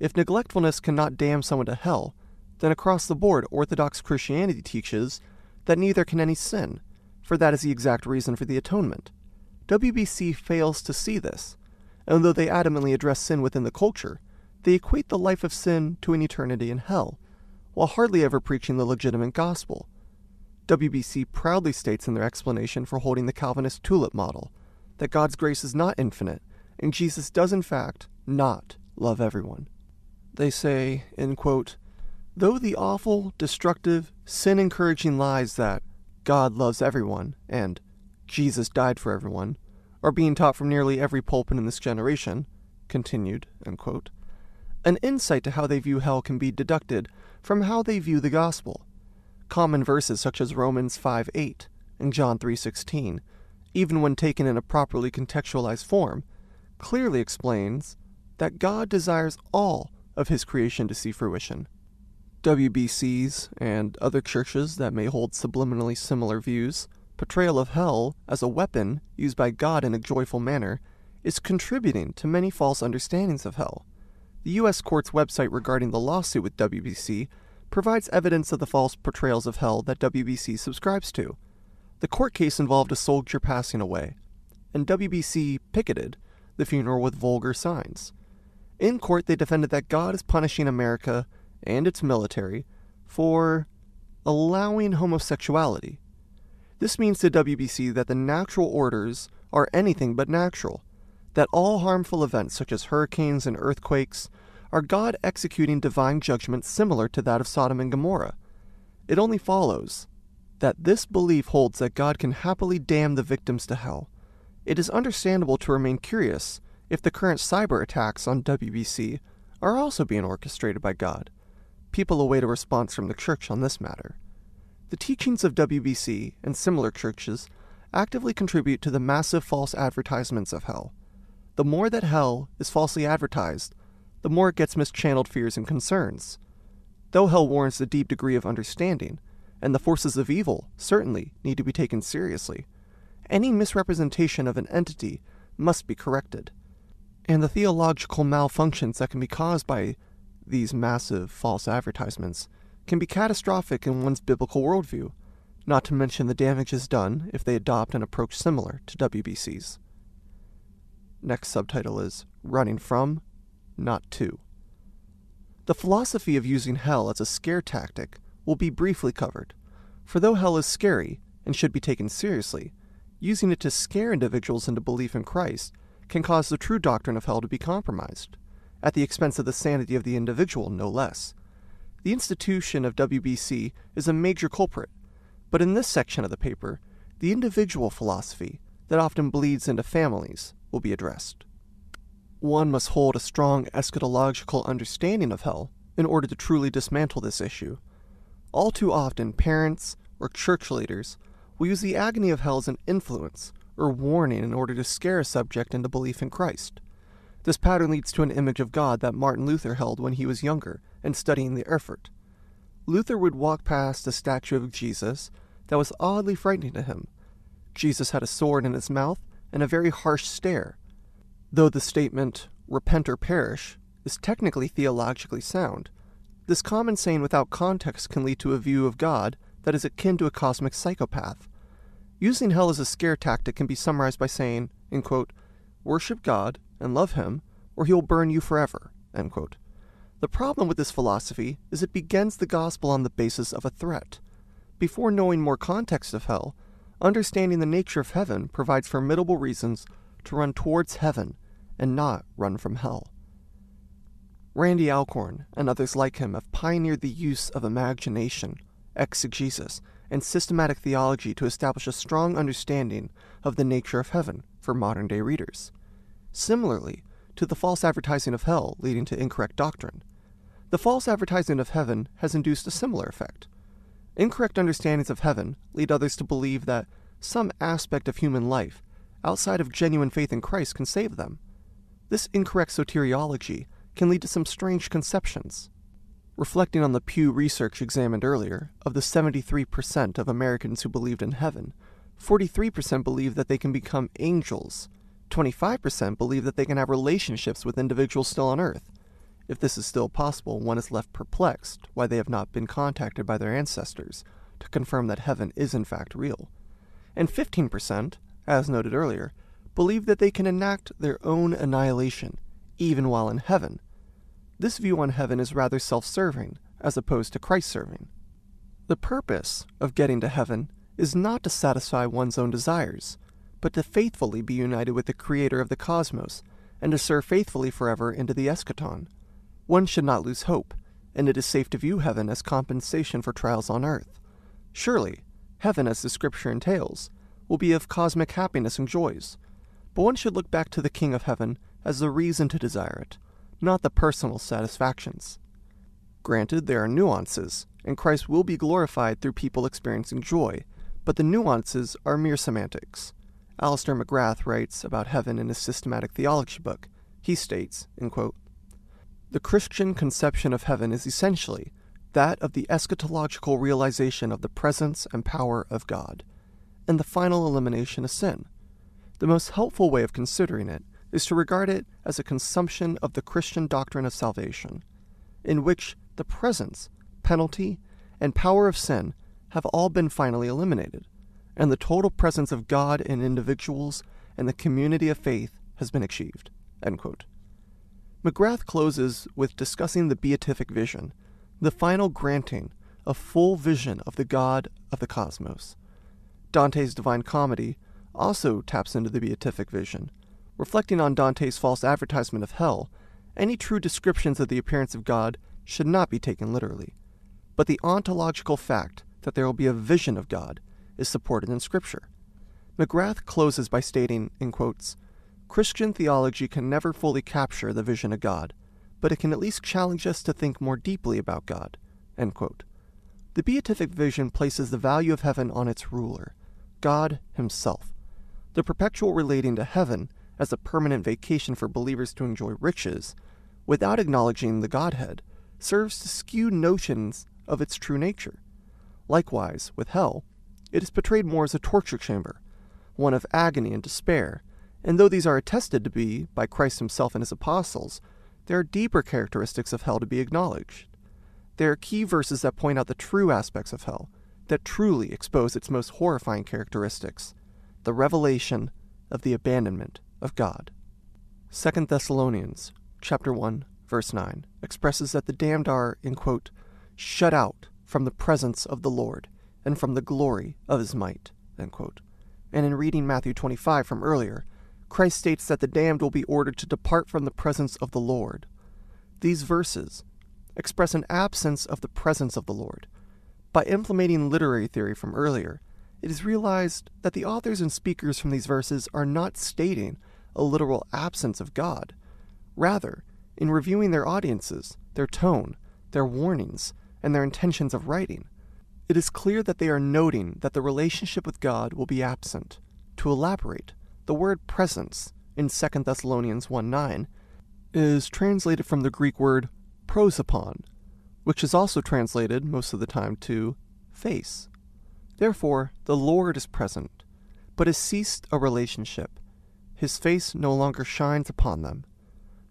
If neglectfulness cannot damn someone to hell, then across the board Orthodox Christianity teaches that neither can any sin, for that is the exact reason for the atonement. W B C fails to see this, and though they adamantly address sin within the culture, they equate the life of sin to an eternity in hell, while hardly ever preaching the legitimate gospel. W B C proudly states in their explanation for holding the Calvinist tulip model that God's grace is not infinite, and Jesus does in fact not love everyone. They say, in quote, "Though the awful, destructive, sin-encouraging lies that God loves everyone and Jesus died for everyone are being taught from nearly every pulpit in this generation," continued, end quote, an insight to how they view hell can be deducted from how they view the gospel. Common verses such as Romans five eight and John three sixteen, even when taken in a properly contextualized form, clearly explains that God desires all of his creation to see fruition. W B C's and other churches that may hold subliminally similar views, portrayal of hell as a weapon used by God in a joyful manner, is contributing to many false understandings of hell. The U S court's website regarding the lawsuit with W B C provides evidence of the false portrayals of hell that W B C subscribes to. The court case involved a soldier passing away, and W B C picketed the funeral with vulgar signs. In court, they defended that God is punishing America and its military for allowing homosexuality. This means to W B C that the natural orders are anything but natural, that all harmful events such as hurricanes and earthquakes are God executing divine judgment similar to that of Sodom and Gomorrah. It only follows that this belief holds that God can happily damn the victims to hell. It is understandable to remain curious if the current cyber attacks on W B C are also being orchestrated by God. People await a response from the church on this matter. The teachings of W B C and similar churches actively contribute to the massive false advertisements of hell. The more that hell is falsely advertised, the more it gets mischanneled fears and concerns. Though hell warrants a deep degree of understanding, and the forces of evil certainly need to be taken seriously, any misrepresentation of an entity must be corrected, and the theological malfunctions that can be caused by these massive false advertisements can be catastrophic in one's biblical worldview, not to mention the damages done if they adopt an approach similar to W B C's. Next subtitle is Running From, Not To. The philosophy of using hell as a scare tactic will be briefly covered, for though hell is scary and should be taken seriously, using it to scare individuals into belief in Christ can cause the true doctrine of hell to be compromised, at the expense of the sanity of the individual no less. The institution of W B C is a major culprit, but in this section of the paper, the individual philosophy that often bleeds into families will be addressed. One must hold a strong eschatological understanding of hell in order to truly dismantle this issue. All too often, parents or church leaders will use the agony of hell as an influence or warning in order to scare a subject into belief in Christ. This pattern leads to an image of God that Martin Luther held when he was younger and studying the effort. Luther would walk past a statue of Jesus that was oddly frightening to him. Jesus had a sword in his mouth and a very harsh stare. Though the statement, repent or perish, is technically theologically sound, this common saying without context can lead to a view of God that is akin to a cosmic psychopath. Using hell as a scare tactic can be summarized by saying, in quote, worship God and love him, or he'll burn you forever, end quote. The problem with this philosophy is it begins the gospel on the basis of a threat. Before knowing more context of hell, understanding the nature of heaven provides formidable reasons to run towards heaven and not run from hell. Randy Alcorn and others like him have pioneered the use of imagination, exegesis, and systematic theology to establish a strong understanding of the nature of heaven for modern-day readers. Similarly to the false advertising of hell leading to incorrect doctrine, the false advertising of heaven has induced a similar effect. Incorrect understandings of heaven lead others to believe that some aspect of human life outside of genuine faith in Christ can save them. This incorrect soteriology can lead to some strange conceptions. Reflecting on the Pew research examined earlier, of the seventy-three percent of Americans who believed in heaven, forty-three percent believe that they can become angels, twenty-five percent believe that they can have relationships with individuals still on earth. If this is still possible, one is left perplexed why they have not been contacted by their ancestors to confirm that heaven is in fact real. And fifteen percent, as noted earlier, believe that they can enact their own annihilation, even while in heaven. This view on heaven is rather self-serving, as opposed to Christ-serving. The purpose of getting to heaven is not to satisfy one's own desires, but to faithfully be united with the Creator of the cosmos, and to serve faithfully forever into the eschaton. One should not lose hope, and it is safe to view heaven as compensation for trials on earth. Surely, heaven, as the Scripture entails, will be of cosmic happiness and joys, but one should look back to the King of Heaven as the reason to desire it, not the personal satisfactions. Granted, there are nuances, and Christ will be glorified through people experiencing joy, but the nuances are mere semantics. Alistair McGrath writes about heaven in his systematic theology book. He states, in quote, the Christian conception of heaven is essentially that of the eschatological realization of the presence and power of God, and the final elimination of sin. The most helpful way of considering it is to regard it as a consumption of the Christian doctrine of salvation, in which the presence, penalty, and power of sin have all been finally eliminated, and the total presence of God in individuals and the community of faith has been achieved, end quote. McGrath closes with discussing the beatific vision, the final granting of full vision of the God of the cosmos. Dante's Divine Comedy also taps into the beatific vision. Reflecting on Dante's false advertisement of hell, any true descriptions of the appearance of God should not be taken literally, but the ontological fact that there will be a vision of God is supported in Scripture. McGrath closes by stating, in quotes, Christian theology can never fully capture the vision of God, but it can at least challenge us to think more deeply about God, end quote. The beatific vision places the value of heaven on its ruler, God himself. The perpetual relating to heaven as a permanent vacation for believers to enjoy riches, without acknowledging the Godhead, serves to skew notions of its true nature. Likewise, with hell, it is portrayed more as a torture chamber, one of agony and despair, and though these are attested to be by Christ himself and his apostles, there are deeper characteristics of hell to be acknowledged. There are key verses that point out the true aspects of hell, that truly expose its most horrifying characteristics, the revelation of the abandonment of God. Second Thessalonians, chapter one, verse nine, expresses that the damned are, in quote, shut out from the presence of the Lord and from the glory of his might, end quote. And in reading Matthew twenty-five from earlier, Christ states that the damned will be ordered to depart from the presence of the Lord. These verses express an absence of the presence of the Lord. By implementing literary theory from earlier, it is realized that the authors and speakers from these verses are not stating a literal absence of God. Rather, in reviewing their audiences, their tone, their warnings, and their intentions of writing, it is clear that they are noting that the relationship with God will be absent. To elaborate, the word presence in Second Thessalonians one nine is translated from the Greek word prosopon, which is also translated most of the time to face. Therefore, the Lord is present, but has ceased a relationship. His face no longer shines upon them.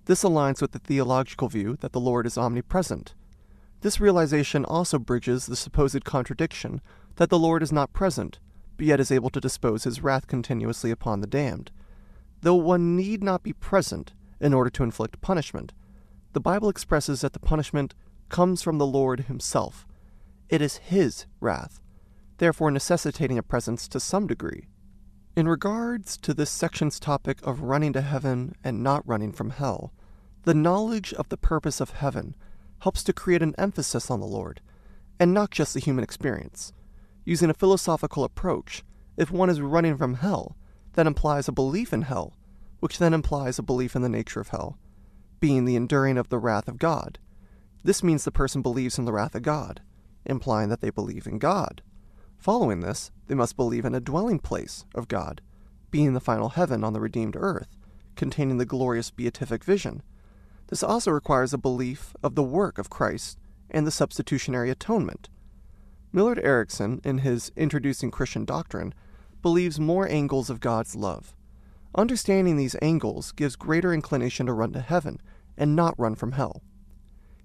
This aligns with the theological view that the Lord is omnipresent. This realization also bridges the supposed contradiction that the Lord is not present, but yet is able to dispose his wrath continuously upon the damned. Though one need not be present in order to inflict punishment, the Bible expresses that the punishment comes from the Lord himself. It is his wrath, therefore necessitating a presence to some degree. In regards to this section's topic of running to heaven and not running from hell, the knowledge of the purpose of heaven helps to create an emphasis on the Lord, and not just the human experience. Using a philosophical approach, if one is running from hell, that implies a belief in hell, which then implies a belief in the nature of hell, being the enduring of the wrath of God. This means the person believes in the wrath of God, implying that they believe in God. Following this, they must believe in a dwelling place of God, being the final heaven on the redeemed earth, containing the glorious beatific vision. This also requires a belief of the work of Christ and the substitutionary atonement. Millard Erickson, in his Introducing Christian Doctrine, believes more angles of God's love. Understanding these angles gives greater inclination to run to heaven and not run from hell.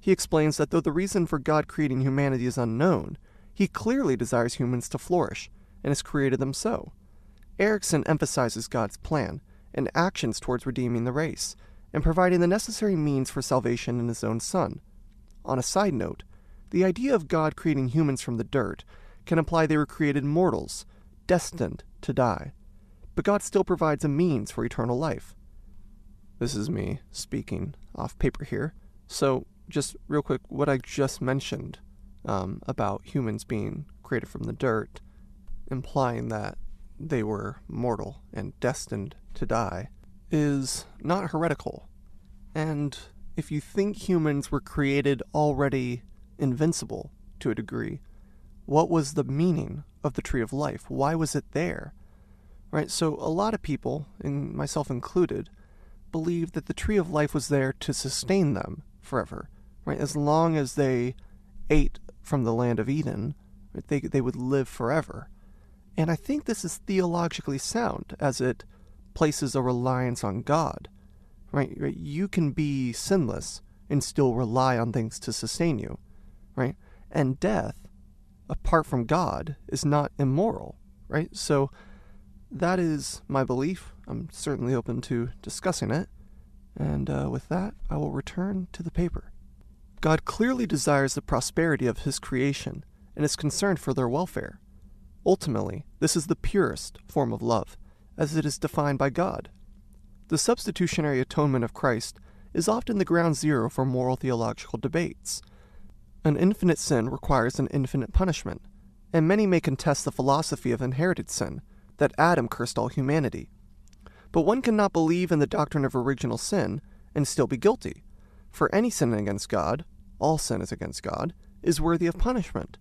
He explains that though the reason for God creating humanity is unknown, He clearly desires humans to flourish, and has created them so. Erickson emphasizes God's plan and actions towards redeeming the race, and providing the necessary means for salvation in His own Son. On a side note, the idea of God creating humans from the dirt can imply they were created mortals, destined to die. But God still provides a means for eternal life. This is me speaking off paper here. So, just real quick, what I just mentioned Um, about humans being created from the dirt, implying that they were mortal and destined to die, is not heretical. And if you think humans were created already invincible to a degree, what was the meaning of the tree of life? Why was it there? Right, so a lot of people, and myself included, believe that the tree of life was there to sustain them forever, right? As long as they ate from the land of Eden, they, they would live forever. And I think this is theologically sound, as it places a reliance on God. Right? You can be sinless and still rely on things to sustain you. Right? And death, apart from God, is not immoral. Right? So that is my belief. I'm certainly open to discussing it. And uh, with that, I will return to the paper. God clearly desires the prosperity of His creation and is concerned for their welfare. Ultimately, this is the purest form of love, as it is defined by God. The substitutionary atonement of Christ is often the ground zero for moral theological debates. An infinite sin requires an infinite punishment, and many may contest the philosophy of inherited sin, that Adam cursed all humanity. But one cannot believe in the doctrine of original sin and still be guilty. For any sin against God, all sin is against God, is worthy of punishment.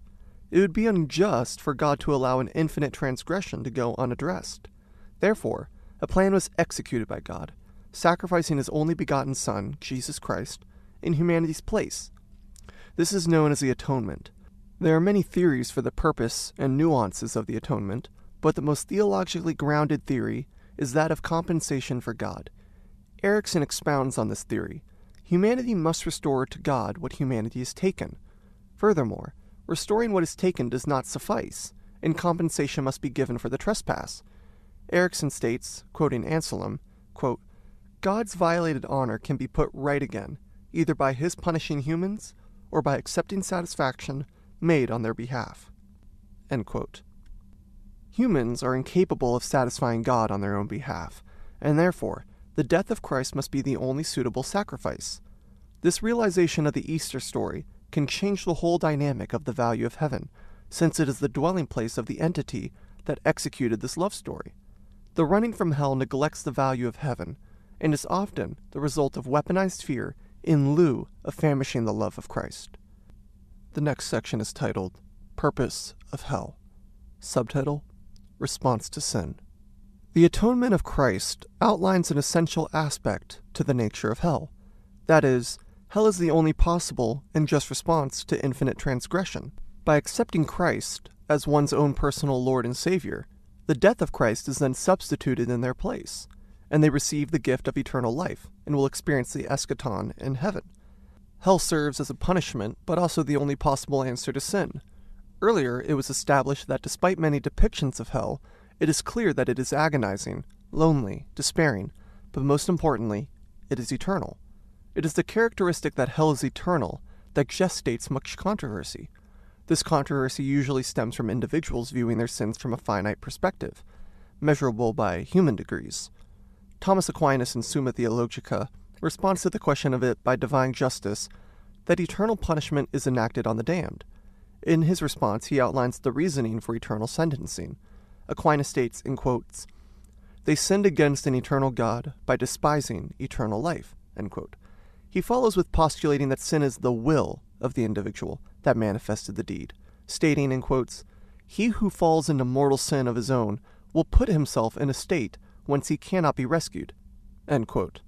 It would be unjust for God to allow an infinite transgression to go unaddressed. Therefore, a plan was executed by God, sacrificing His only begotten Son, Jesus Christ, in humanity's place. This is known as the atonement. There are many theories for the purpose and nuances of the atonement, but the most theologically grounded theory is that of compensation for God. Erickson expounds on this theory. Humanity must restore to God what humanity has taken. Furthermore, restoring what is taken does not suffice, and compensation must be given for the trespass. Erickson states, quoting Anselm, quote, "God's violated honor can be put right again, either by his punishing humans or by accepting satisfaction made on their behalf." End quote. Humans are incapable of satisfying God on their own behalf, and therefore, the death of Christ must be the only suitable sacrifice. This realization of the Easter story can change the whole dynamic of the value of heaven, since it is the dwelling place of the entity that executed this love story. The running from hell neglects the value of heaven, and is often the result of weaponized fear in lieu of famishing the love of Christ. The next section is titled, Purpose of Hell. Subtitle, Response to Sin. The atonement of Christ outlines an essential aspect to the nature of hell. That is, hell is the only possible and just response to infinite transgression. By accepting Christ as one's own personal Lord and Savior, the death of Christ is then substituted in their place, and they receive the gift of eternal life, and will experience the eschaton in heaven. Hell serves as a punishment, but also the only possible answer to sin. Earlier, it was established that despite many depictions of hell, it is clear that it is agonizing, lonely, despairing, but most importantly, it is eternal. It is the characteristic that hell is eternal that gestates much controversy. This controversy usually stems from individuals viewing their sins from a finite perspective, measurable by human degrees. Thomas Aquinas in Summa Theologica responds to the question of it by divine justice that eternal punishment is enacted on the damned. In his response, he outlines the reasoning for eternal sentencing. Aquinas states, in quotes, "They sinned against an eternal God by despising eternal life," end quote. He follows with postulating that sin is the will of the individual that manifested the deed, stating, in quotes, "He who falls into mortal sin of his own will put himself in a state whence he cannot be rescued," end quote.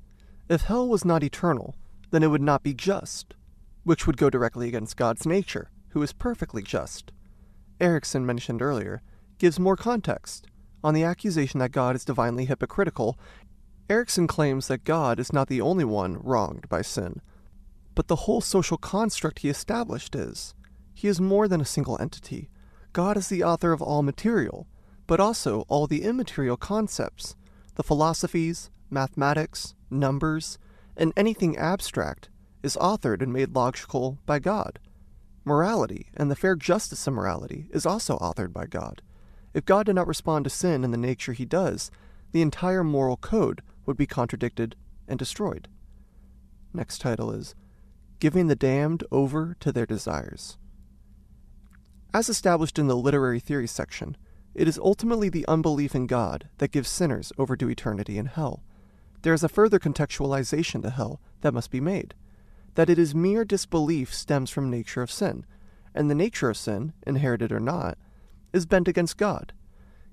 If hell was not eternal, then it would not be just, which would go directly against God's nature, who is perfectly just. Erickson, mentioned earlier, gives more context. On the accusation that God is divinely hypocritical, Erickson claims that God is not the only one wronged by sin, but the whole social construct he established is. He is more than a single entity. God is the author of all material, but also all the immaterial concepts, the philosophies, mathematics, numbers, and anything abstract is authored and made logical by God. Morality and the fair justice of morality is also authored by God. If God did not respond to sin in the nature he does, the entire moral code would be contradicted and destroyed. Next title is, Giving the Damned Over to Their Desires. As established in the literary theory section, it is ultimately the unbelief in God that gives sinners over to eternity in hell. There is a further contextualization to hell that must be made, that it is mere disbelief stems from nature of sin, and the nature of sin, inherited or not, is bent against God.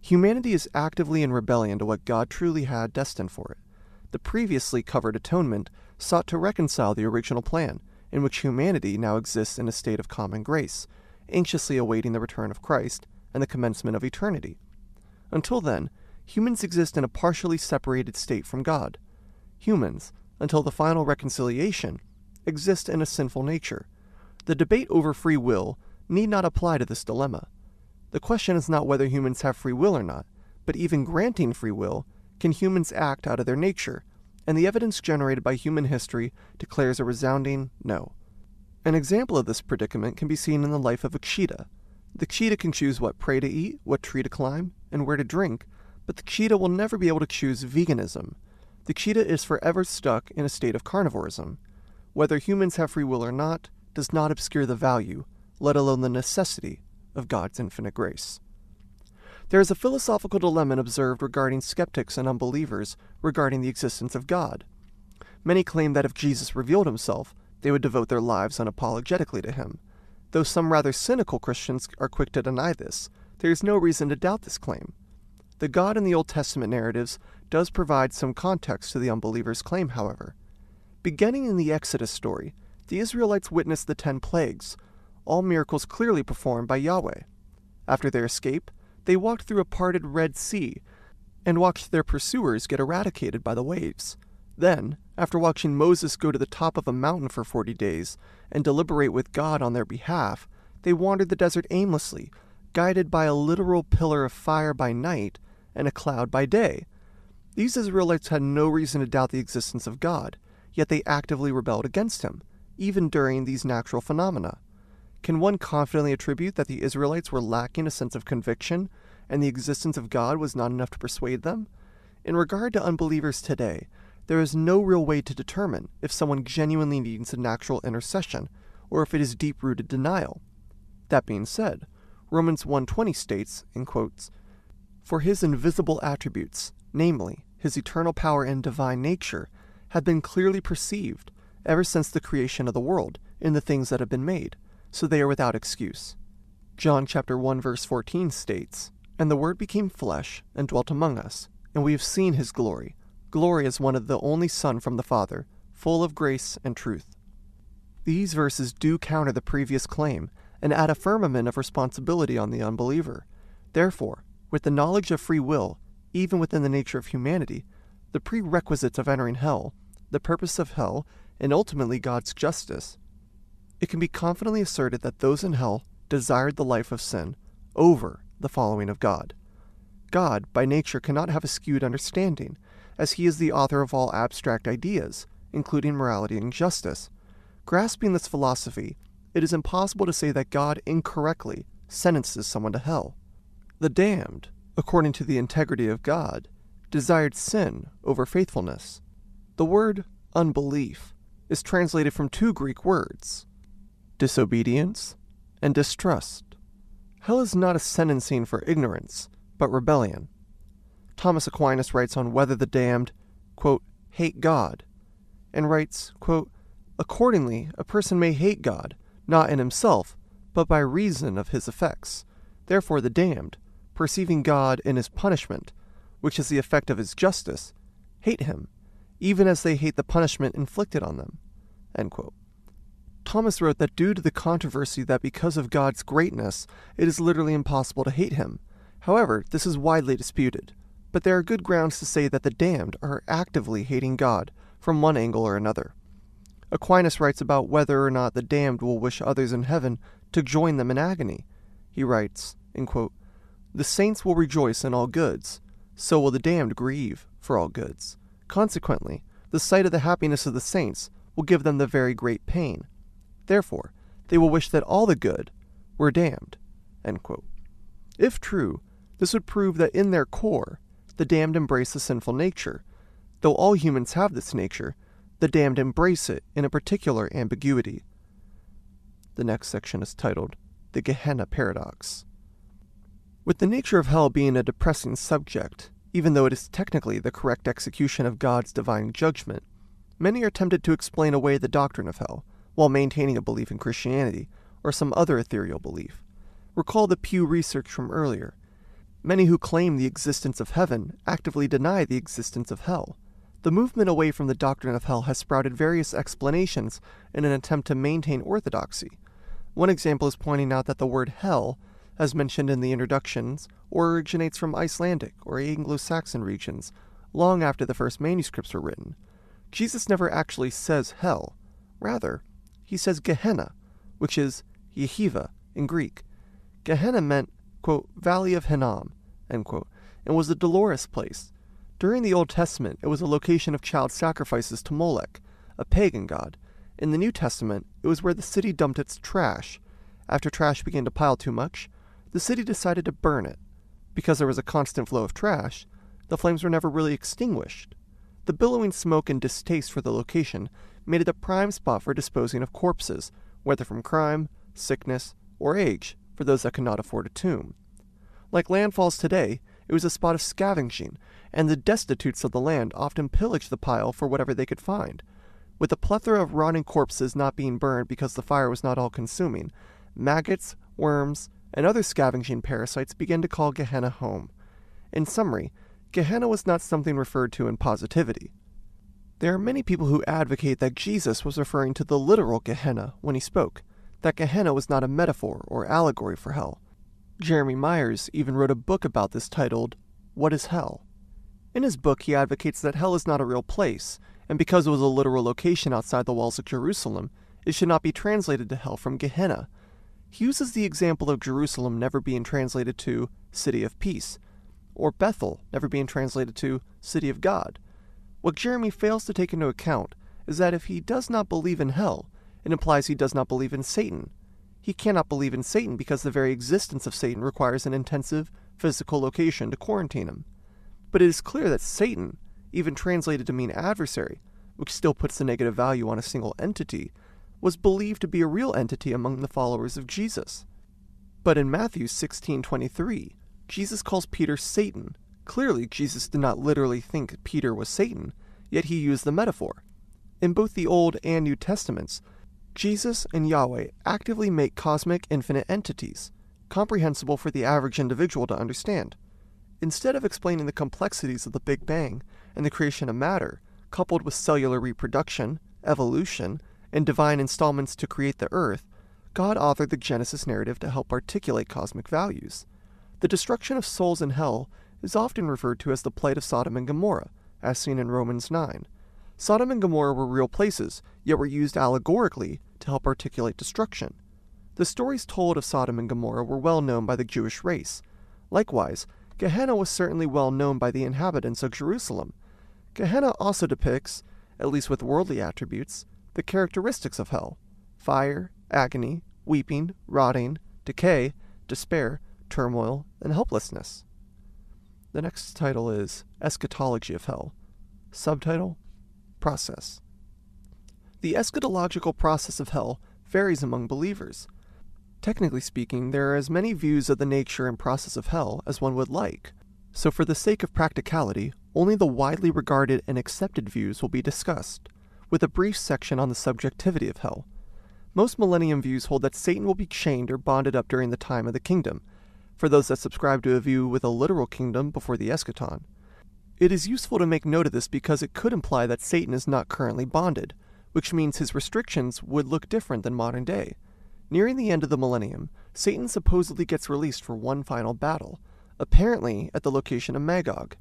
Humanity is actively in rebellion to what God truly had destined for it. The previously covered atonement sought to reconcile the original plan, in which humanity now exists in a state of common grace, anxiously awaiting the return of Christ and the commencement of eternity. Until then, humans exist in a partially separated state from God. Humans, until the final reconciliation, exist in a sinful nature. The debate over free will need not apply to this dilemma. The question is not whether humans have free will or not, but even granting free will, can humans act out of their nature? And the evidence generated by human history declares a resounding no. An example of this predicament can be seen in the life of a cheetah. The cheetah can choose what prey to eat, what tree to climb, and where to drink, but the cheetah will never be able to choose veganism. The cheetah is forever stuck in a state of carnivorism. Whether humans have free will or not does not obscure the value, let alone the necessity, of God's infinite grace. There is a philosophical dilemma observed regarding skeptics and unbelievers regarding the existence of God. Many claim that if Jesus revealed himself, they would devote their lives unapologetically to him. Though some rather cynical Christians are quick to deny this, there is no reason to doubt this claim. The God in the Old Testament narratives does provide some context to the unbeliever's claim, however. Beginning in the Exodus story, the Israelites witnessed the ten plagues, all miracles clearly performed by Yahweh. After their escape, they walked through a parted Red Sea and watched their pursuers get eradicated by the waves. Then, after watching Moses go to the top of a mountain for forty days and deliberate with God on their behalf, they wandered the desert aimlessly, guided by a literal pillar of fire by night and a cloud by day. These Israelites had no reason to doubt the existence of God, yet they actively rebelled against him, even during these natural phenomena. Can one confidently attribute that the Israelites were lacking a sense of conviction, and the existence of God was not enough to persuade them? In regard to unbelievers today, there is no real way to determine if someone genuinely needs a natural intercession, or if it is deep-rooted denial. That being said, Romans one twenty states, in quotes, "For his invisible attributes, namely, his eternal power and divine nature, have been clearly perceived ever since the creation of the world in the things that have been made, so they are without excuse." John chapter one verse fourteen states, "And the Word became flesh and dwelt among us, and we have seen his glory, glory as one of the only Son from the Father, full of grace and truth." These verses do counter the previous claim and add a firmament of responsibility on the unbeliever. Therefore, with the knowledge of free will, even within the nature of humanity, the prerequisites of entering hell, the purpose of hell, and ultimately God's justice, it can be confidently asserted that those in hell desired the life of sin over the following of God. God, by nature, cannot have a skewed understanding, as he is the author of all abstract ideas, including morality and justice. Grasping this philosophy, it is impossible to say that God incorrectly sentences someone to hell. The damned, according to the integrity of God, desired sin over faithfulness. The word unbelief is translated from two Greek words, disobedience and distrust. Hell is not a sentencing for ignorance, but rebellion. Thomas Aquinas writes on whether the damned, quote, hate God, and writes, quote, "Accordingly, a person may hate God, not in himself, but by reason of his effects. Therefore the damned, perceiving God in his punishment, which is the effect of his justice, hate him, even as they hate the punishment inflicted on them." End quote. Thomas wrote that due to the controversy that because of God's greatness, it is literally impossible to hate him. However, this is widely disputed, but there are good grounds to say that the damned are actively hating God from one angle or another. Aquinas writes about whether or not the damned will wish others in heaven to join them in agony. He writes, in quote, "The saints will rejoice in all goods, so will the damned grieve for all goods. Consequently, the sight of the happiness of the saints will give them the very great pain. Therefore, they will wish that all the good were damned." End quote. If true, this would prove that in their core, the damned embrace a sinful nature. Though all humans have this nature, the damned embrace it in a particular ambiguity. The next section is titled, "The Gehenna Paradox." With the nature of hell being a depressing subject, even though it is technically the correct execution of God's divine judgment, many are tempted to explain away the doctrine of hell, while maintaining a belief in Christianity, or some other ethereal belief. Recall the Pew research from earlier. Many who claim the existence of heaven actively deny the existence of hell. The movement away from the doctrine of hell has sprouted various explanations in an attempt to maintain orthodoxy. One example is pointing out that the word hell, as mentioned in the introductions, originates from Icelandic or Anglo-Saxon regions, long after the first manuscripts were written. Jesus never actually says hell. Rather, he says Gehenna, which is Yehiva in Greek. Gehenna meant, quote, "Valley of Hinnom," end quote, and was a dolorous place. During the Old Testament, it was a location of child sacrifices to Molech, a pagan god. In the New Testament, it was where the city dumped its trash. After trash began to pile too much, the city decided to burn it. Because there was a constant flow of trash, the flames were never really extinguished. The billowing smoke and distaste for the location made it a prime spot for disposing of corpses, whether from crime, sickness, or age, for those that could not afford a tomb. Like landfalls today, it was a spot of scavenging, and the destitutes of the land often pillaged the pile for whatever they could find. With a plethora of rotting corpses not being burned because the fire was not all-consuming, maggots, worms, and other scavenging parasites began to call Gehenna home. In summary, Gehenna was not something referred to in positivity. There are many people who advocate that Jesus was referring to the literal Gehenna when he spoke, that Gehenna was not a metaphor or allegory for hell. Jeremy Myers even wrote a book about this titled, "What is Hell?" In his book, he advocates that hell is not a real place, and because it was a literal location outside the walls of Jerusalem, it should not be translated to hell from Gehenna. He uses the example of Jerusalem never being translated to City of Peace, or Bethel never being translated to City of God. What Jeremy fails to take into account is that if he does not believe in hell, it implies he does not believe in Satan. He cannot believe in Satan because the very existence of Satan requires an intensive, physical location to quarantine him. But it is clear that Satan, even translated to mean adversary, which still puts the negative value on a single entity, was believed to be a real entity among the followers of Jesus. But in Matthew sixteen twenty-three, Jesus calls Peter Satan. Clearly, Jesus did not literally think Peter was Satan, yet he used the metaphor. In both the Old and New Testaments, Jesus and Yahweh actively make cosmic infinite entities, comprehensible for the average individual to understand. Instead of explaining the complexities of the Big Bang and the creation of matter, coupled with cellular reproduction, evolution, and divine installments to create the earth, God authored the Genesis narrative to help articulate cosmic values. The destruction of souls in hell is often referred to as the plight of Sodom and Gomorrah, as seen in Romans nine. Sodom and Gomorrah were real places, yet were used allegorically to help articulate destruction. The stories told of Sodom and Gomorrah were well known by the Jewish race. Likewise, Gehenna was certainly well known by the inhabitants of Jerusalem. Gehenna also depicts, at least with worldly attributes, the characteristics of hell: fire, agony, weeping, rotting, decay, despair, turmoil, and helplessness. The next title is Eschatology of Hell. Subtitle: Process. The eschatological process of hell varies among believers. Technically speaking, there are as many views of the nature and process of hell as one would like, so for the sake of practicality, only the widely regarded and accepted views will be discussed, with a brief section on the subjectivity of hell. Most millennium views hold that Satan will be chained or bonded up during the time of the kingdom, for those that subscribe to a view with a literal kingdom before the eschaton. It is useful to make note of this because it could imply that Satan is not currently bonded, which means his restrictions would look different than modern day. Nearing the end of the millennium, Satan supposedly gets released for one final battle, apparently at the location of Magog.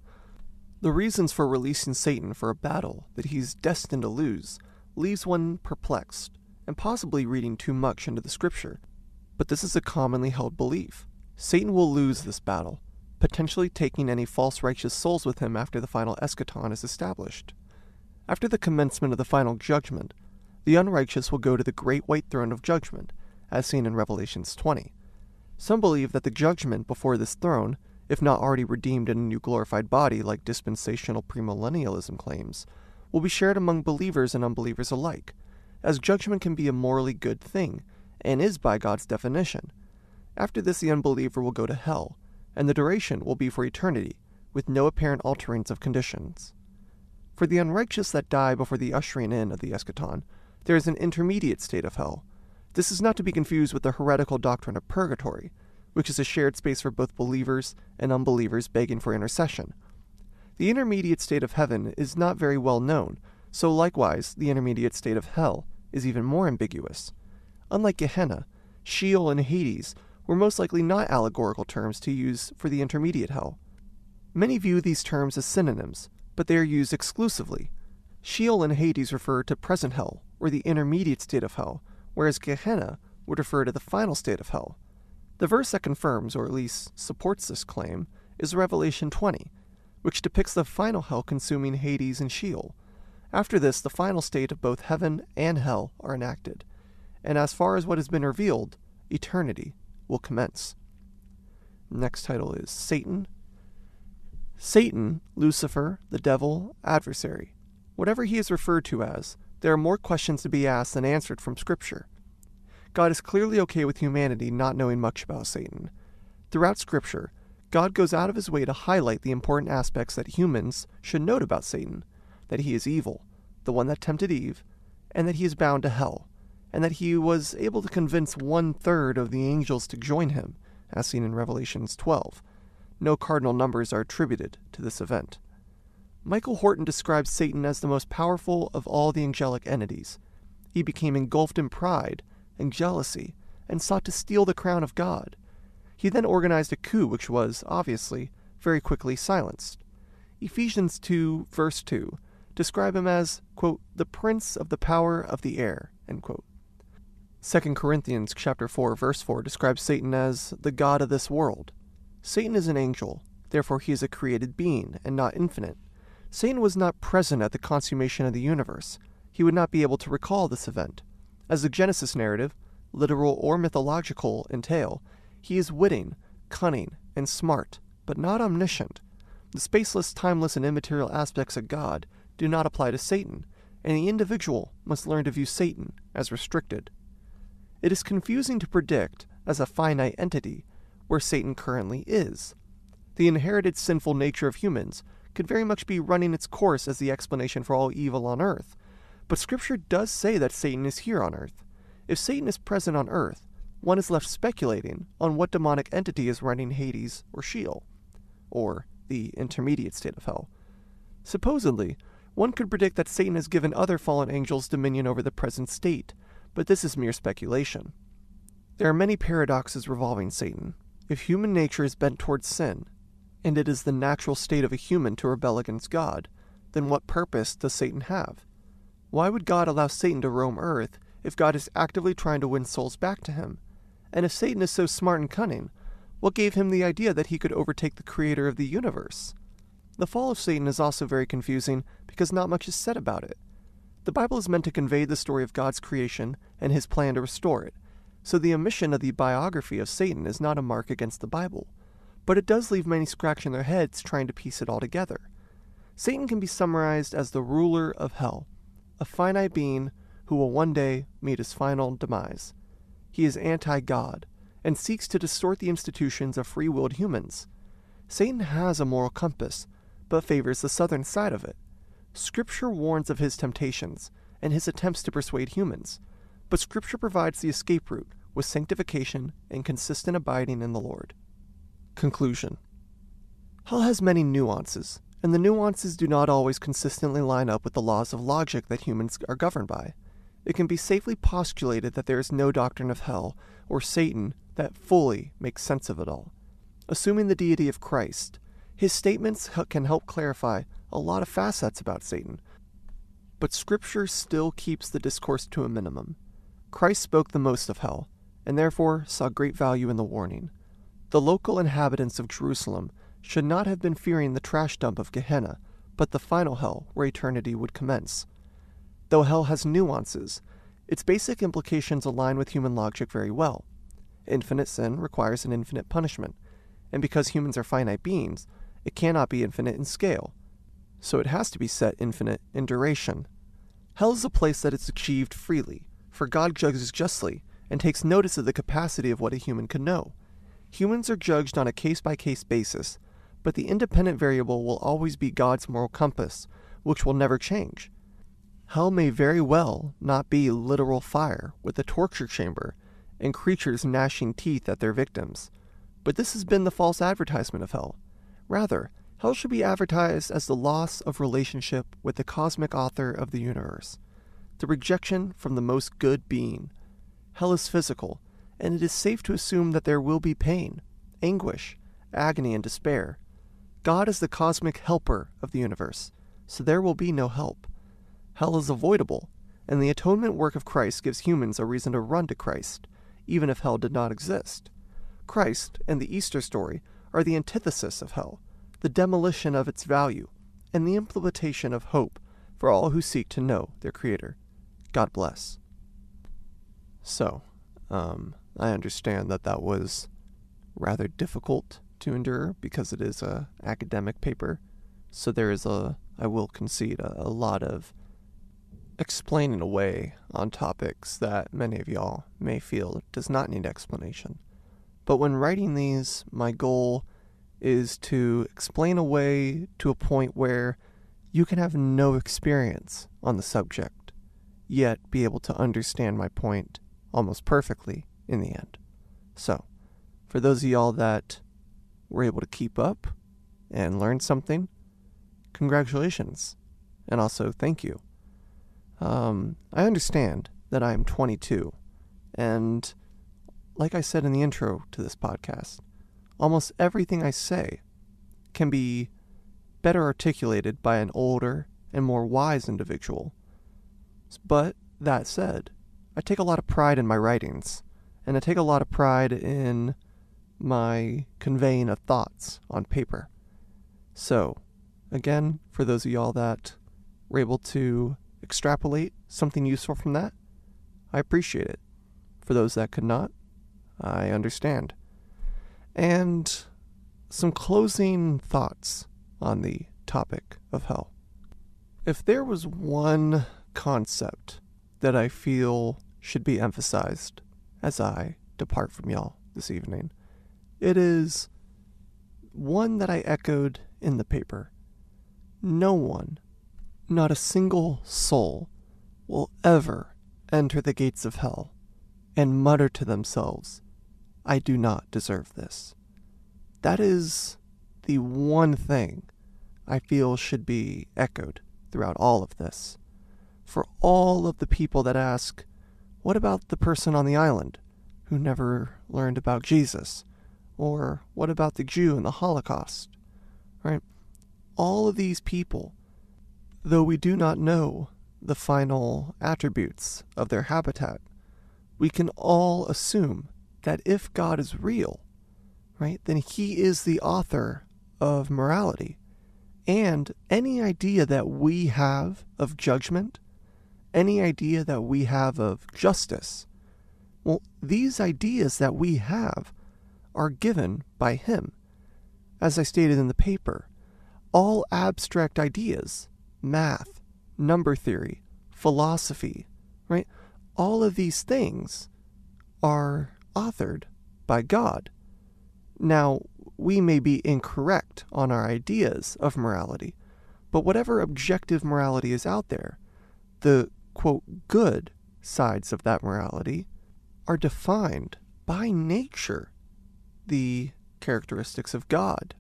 The reasons for releasing Satan for a battle that he's destined to lose leaves one perplexed, and possibly reading too much into the scripture. But this is a commonly held belief. Satan will lose this battle, potentially taking any false righteous souls with him after the final eschaton is established. After the commencement of the final judgment, the unrighteous will go to the great white throne of judgment, as seen in Revelations twenty. Some believe that the judgment before this throne, if not already redeemed in a new glorified body like dispensational premillennialism claims, will be shared among believers and unbelievers alike, as judgment can be a morally good thing, and is by God's definition. After this, the unbeliever will go to hell, and the duration will be for eternity, with no apparent alterings of conditions. For the unrighteous that die before the ushering in of the eschaton, there is an intermediate state of hell. This is not to be confused with the heretical doctrine of purgatory, which is a shared space for both believers and unbelievers begging for intercession. The intermediate state of heaven is not very well known, so likewise, the intermediate state of hell is even more ambiguous. Unlike Gehenna, Sheol and Hades were most likely not allegorical terms to use for the intermediate hell. Many view these terms as synonyms, but they are used exclusively. Sheol and Hades refer to present hell, or the intermediate state of hell, whereas Gehenna would refer to the final state of hell. The verse that confirms, or at least supports this claim, is Revelation twenty, which depicts the final hell consuming Hades and Sheol. After this, the final state of both heaven and hell are enacted, and as far as what has been revealed, eternity will commence. Next title is Satan. Satan, Lucifer, the devil, adversary. Whatever he is referred to as, there are more questions to be asked than answered from Scripture. God is clearly okay with humanity not knowing much about Satan. Throughout Scripture, God goes out of his way to highlight the important aspects that humans should note about Satan: that he is evil, the one that tempted Eve, and that he is bound to hell, and that he was able to convince one-third of the angels to join him, as seen in Revelations twelve. No cardinal numbers are attributed to this event. Michael Horton describes Satan as the most powerful of all the angelic entities. He became engulfed in pride and jealousy, and sought to steal the crown of God. He then organized a coup which was, obviously, very quickly silenced. Ephesians two, verse two, describe him as, quote, the prince of the power of the air, end quote. Second Corinthians chapter four, verse four describes Satan as the god of this world. Satan is an angel, therefore he is a created being and not infinite. Satan was not present at the consummation of the universe. he would not be able to recall this event. As the Genesis narrative, literal or mythological, entail, he is witting, cunning, and smart, but not omniscient. The spaceless, timeless, and immaterial aspects of God do not apply to Satan, and the individual must learn to view Satan as restricted. It is confusing to predict, as a finite entity, where Satan currently is. The inherited sinful nature of humans could very much be running its course as the explanation for all evil on earth, but Scripture does say that Satan is here on earth. If Satan is present on earth, one is left speculating on what demonic entity is running Hades or Sheol, or the intermediate state of hell. Supposedly, one could predict that Satan has given other fallen angels dominion over the present state, but this is mere speculation. There are many paradoxes revolving Satan. If human nature is bent towards sin, and it is the natural state of a human to rebel against God, then what purpose does Satan have? Why would God allow Satan to roam earth if God is actively trying to win souls back to him? And if Satan is so smart and cunning, what gave him the idea that he could overtake the creator of the universe? The fall of Satan is also very confusing because not much is said about it. The Bible is meant to convey the story of God's creation and his plan to restore it, so the omission of the biography of Satan is not a mark against the Bible, but it does leave many scratching their heads trying to piece it all together. Satan can be summarized as the ruler of hell, a finite being who will one day meet his final demise. He is anti-God and seeks to distort the institutions of free-willed humans. Satan has a moral compass, but favors the southern side of it. Scripture warns of his temptations and his attempts to persuade humans, but Scripture provides the escape route with sanctification and consistent abiding in the Lord. Conclusion. Hell has many nuances, and the nuances do not always consistently line up with the laws of logic that humans are governed by. It can be safely postulated that there is no doctrine of hell or Satan that fully makes sense of it all. Assuming the deity of Christ, his statements can help clarify a lot of facets about Satan, but Scripture still keeps the discourse to a minimum. Christ spoke the most of hell, and therefore saw great value in the warning. The local inhabitants of Jerusalem should not have been fearing the trash dump of Gehenna, but the final hell where eternity would commence. Though hell has nuances, its basic implications align with human logic very well. Infinite sin requires an infinite punishment, and because humans are finite beings, it cannot be infinite in scale, so it has to be set infinite in duration. Hell is a place that is achieved freely, for God judges justly and takes notice of the capacity of what a human can know. Humans are judged on a case-by-case basis, but the independent variable will always be God's moral compass, which will never change. Hell may very well not be literal fire with a torture chamber and creatures gnashing teeth at their victims, but this has been the false advertisement of hell. Rather, hell should be advertised as the loss of relationship with the cosmic author of the universe, the rejection from the most good being. Hell is physical, and it is safe to assume that there will be pain, anguish, agony, and despair. God is the cosmic helper of the universe, so there will be no help. Hell is avoidable, and the atonement work of Christ gives humans a reason to run to Christ, even if hell did not exist. Christ and the Easter story are the antithesis of hell, the demolition of its value, and the implementation of hope for all who seek to know their Creator. God bless. So, um, I understand that that was rather difficult to endure because it is an academic paper, so there is a, I will concede, a, a lot of explaining away on topics that many of y'all may feel does not need explanation. But when writing these, my goal is to explain away to a point where you can have no experience on the subject, yet be able to understand my point almost perfectly in the end. So, for those of y'all that were able to keep up and learn something, congratulations, and also thank you. Um, I understand that I am twenty-two, and like I said in the intro to this podcast, almost everything I say can be better articulated by an older and more wise individual. But that said, I take a lot of pride in my writings, and I take a lot of pride in my conveying of thoughts on paper. So, again, for those of y'all that were able to extrapolate something useful from that, I appreciate it. For those that could not, I understand. And some closing thoughts on the topic of hell. If there was one concept that I feel should be emphasized as I depart from y'all this evening, it is one that I echoed in the paper. No one, not a single soul, will ever enter the gates of hell and mutter to themselves, I do not deserve this. That is the one thing I feel should be echoed throughout all of this. For all of the people that ask, what about the person on the island who never learned about Jesus? Or what about the Jew in the Holocaust? Right? All of these people, though we do not know the final attributes of their habitat, we can all assume that if God is real, right, then he is the author of morality. And any idea that we have of judgment, any idea that we have of justice, well, these ideas that we have are given by him. As I stated in the paper, all abstract ideas, math, number theory, philosophy, right, all of these things are authored by God. Now, we may be incorrect on our ideas of morality, but whatever objective morality is out there, the, quote, good sides of that morality are defined by nature, the characteristics of God.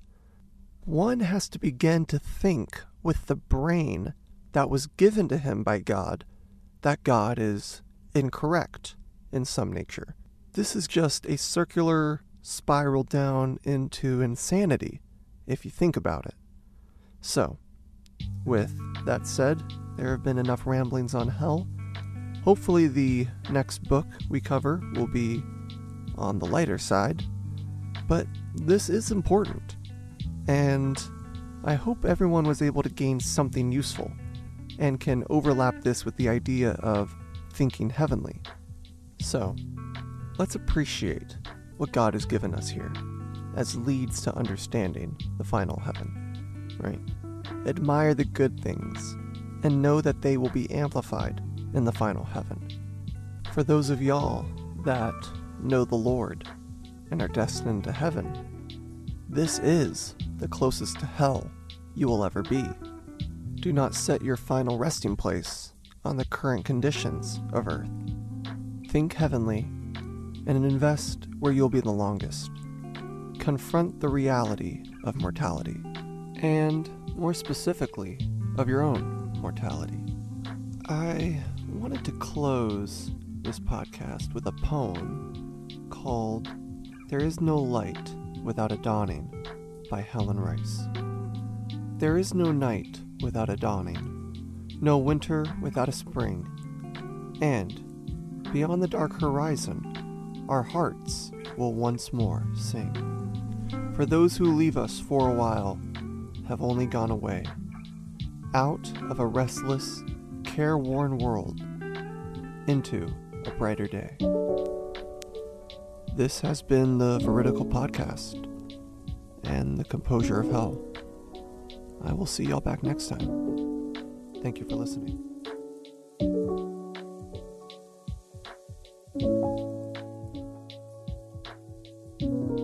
One has to begin to think with the brain that was given to him by God that God is incorrect in some nature. This is just a circular spiral down into insanity, if you think about it. So, with that said, there have been enough ramblings on hell. Hopefully the next book we cover will be on the lighter side, but this is important, and I hope everyone was able to gain something useful, and can overlap this with the idea of thinking heavenly. So, let's appreciate what God has given us here as leads to understanding the final heaven, right? Admire the good things and know that they will be amplified in the final heaven. For those of y'all that know the Lord and are destined to heaven, this is the closest to hell you will ever be. Do not set your final resting place on the current conditions of earth. Think heavenly and invest where you'll be the longest. Confront the reality of mortality, and more specifically, of your own mortality. I wanted to close this podcast with a poem called There Is No Light Without a Dawning by Helen Rice. There is no night without a dawning, no winter without a spring, and beyond the dark horizon, our hearts will once more sing. For those who leave us for a while have only gone away, out of a restless, careworn world, into a brighter day. This has been the Veridical Podcast and the Composure of Hell. I will see y'all back next time. Thank you for listening. Thank you.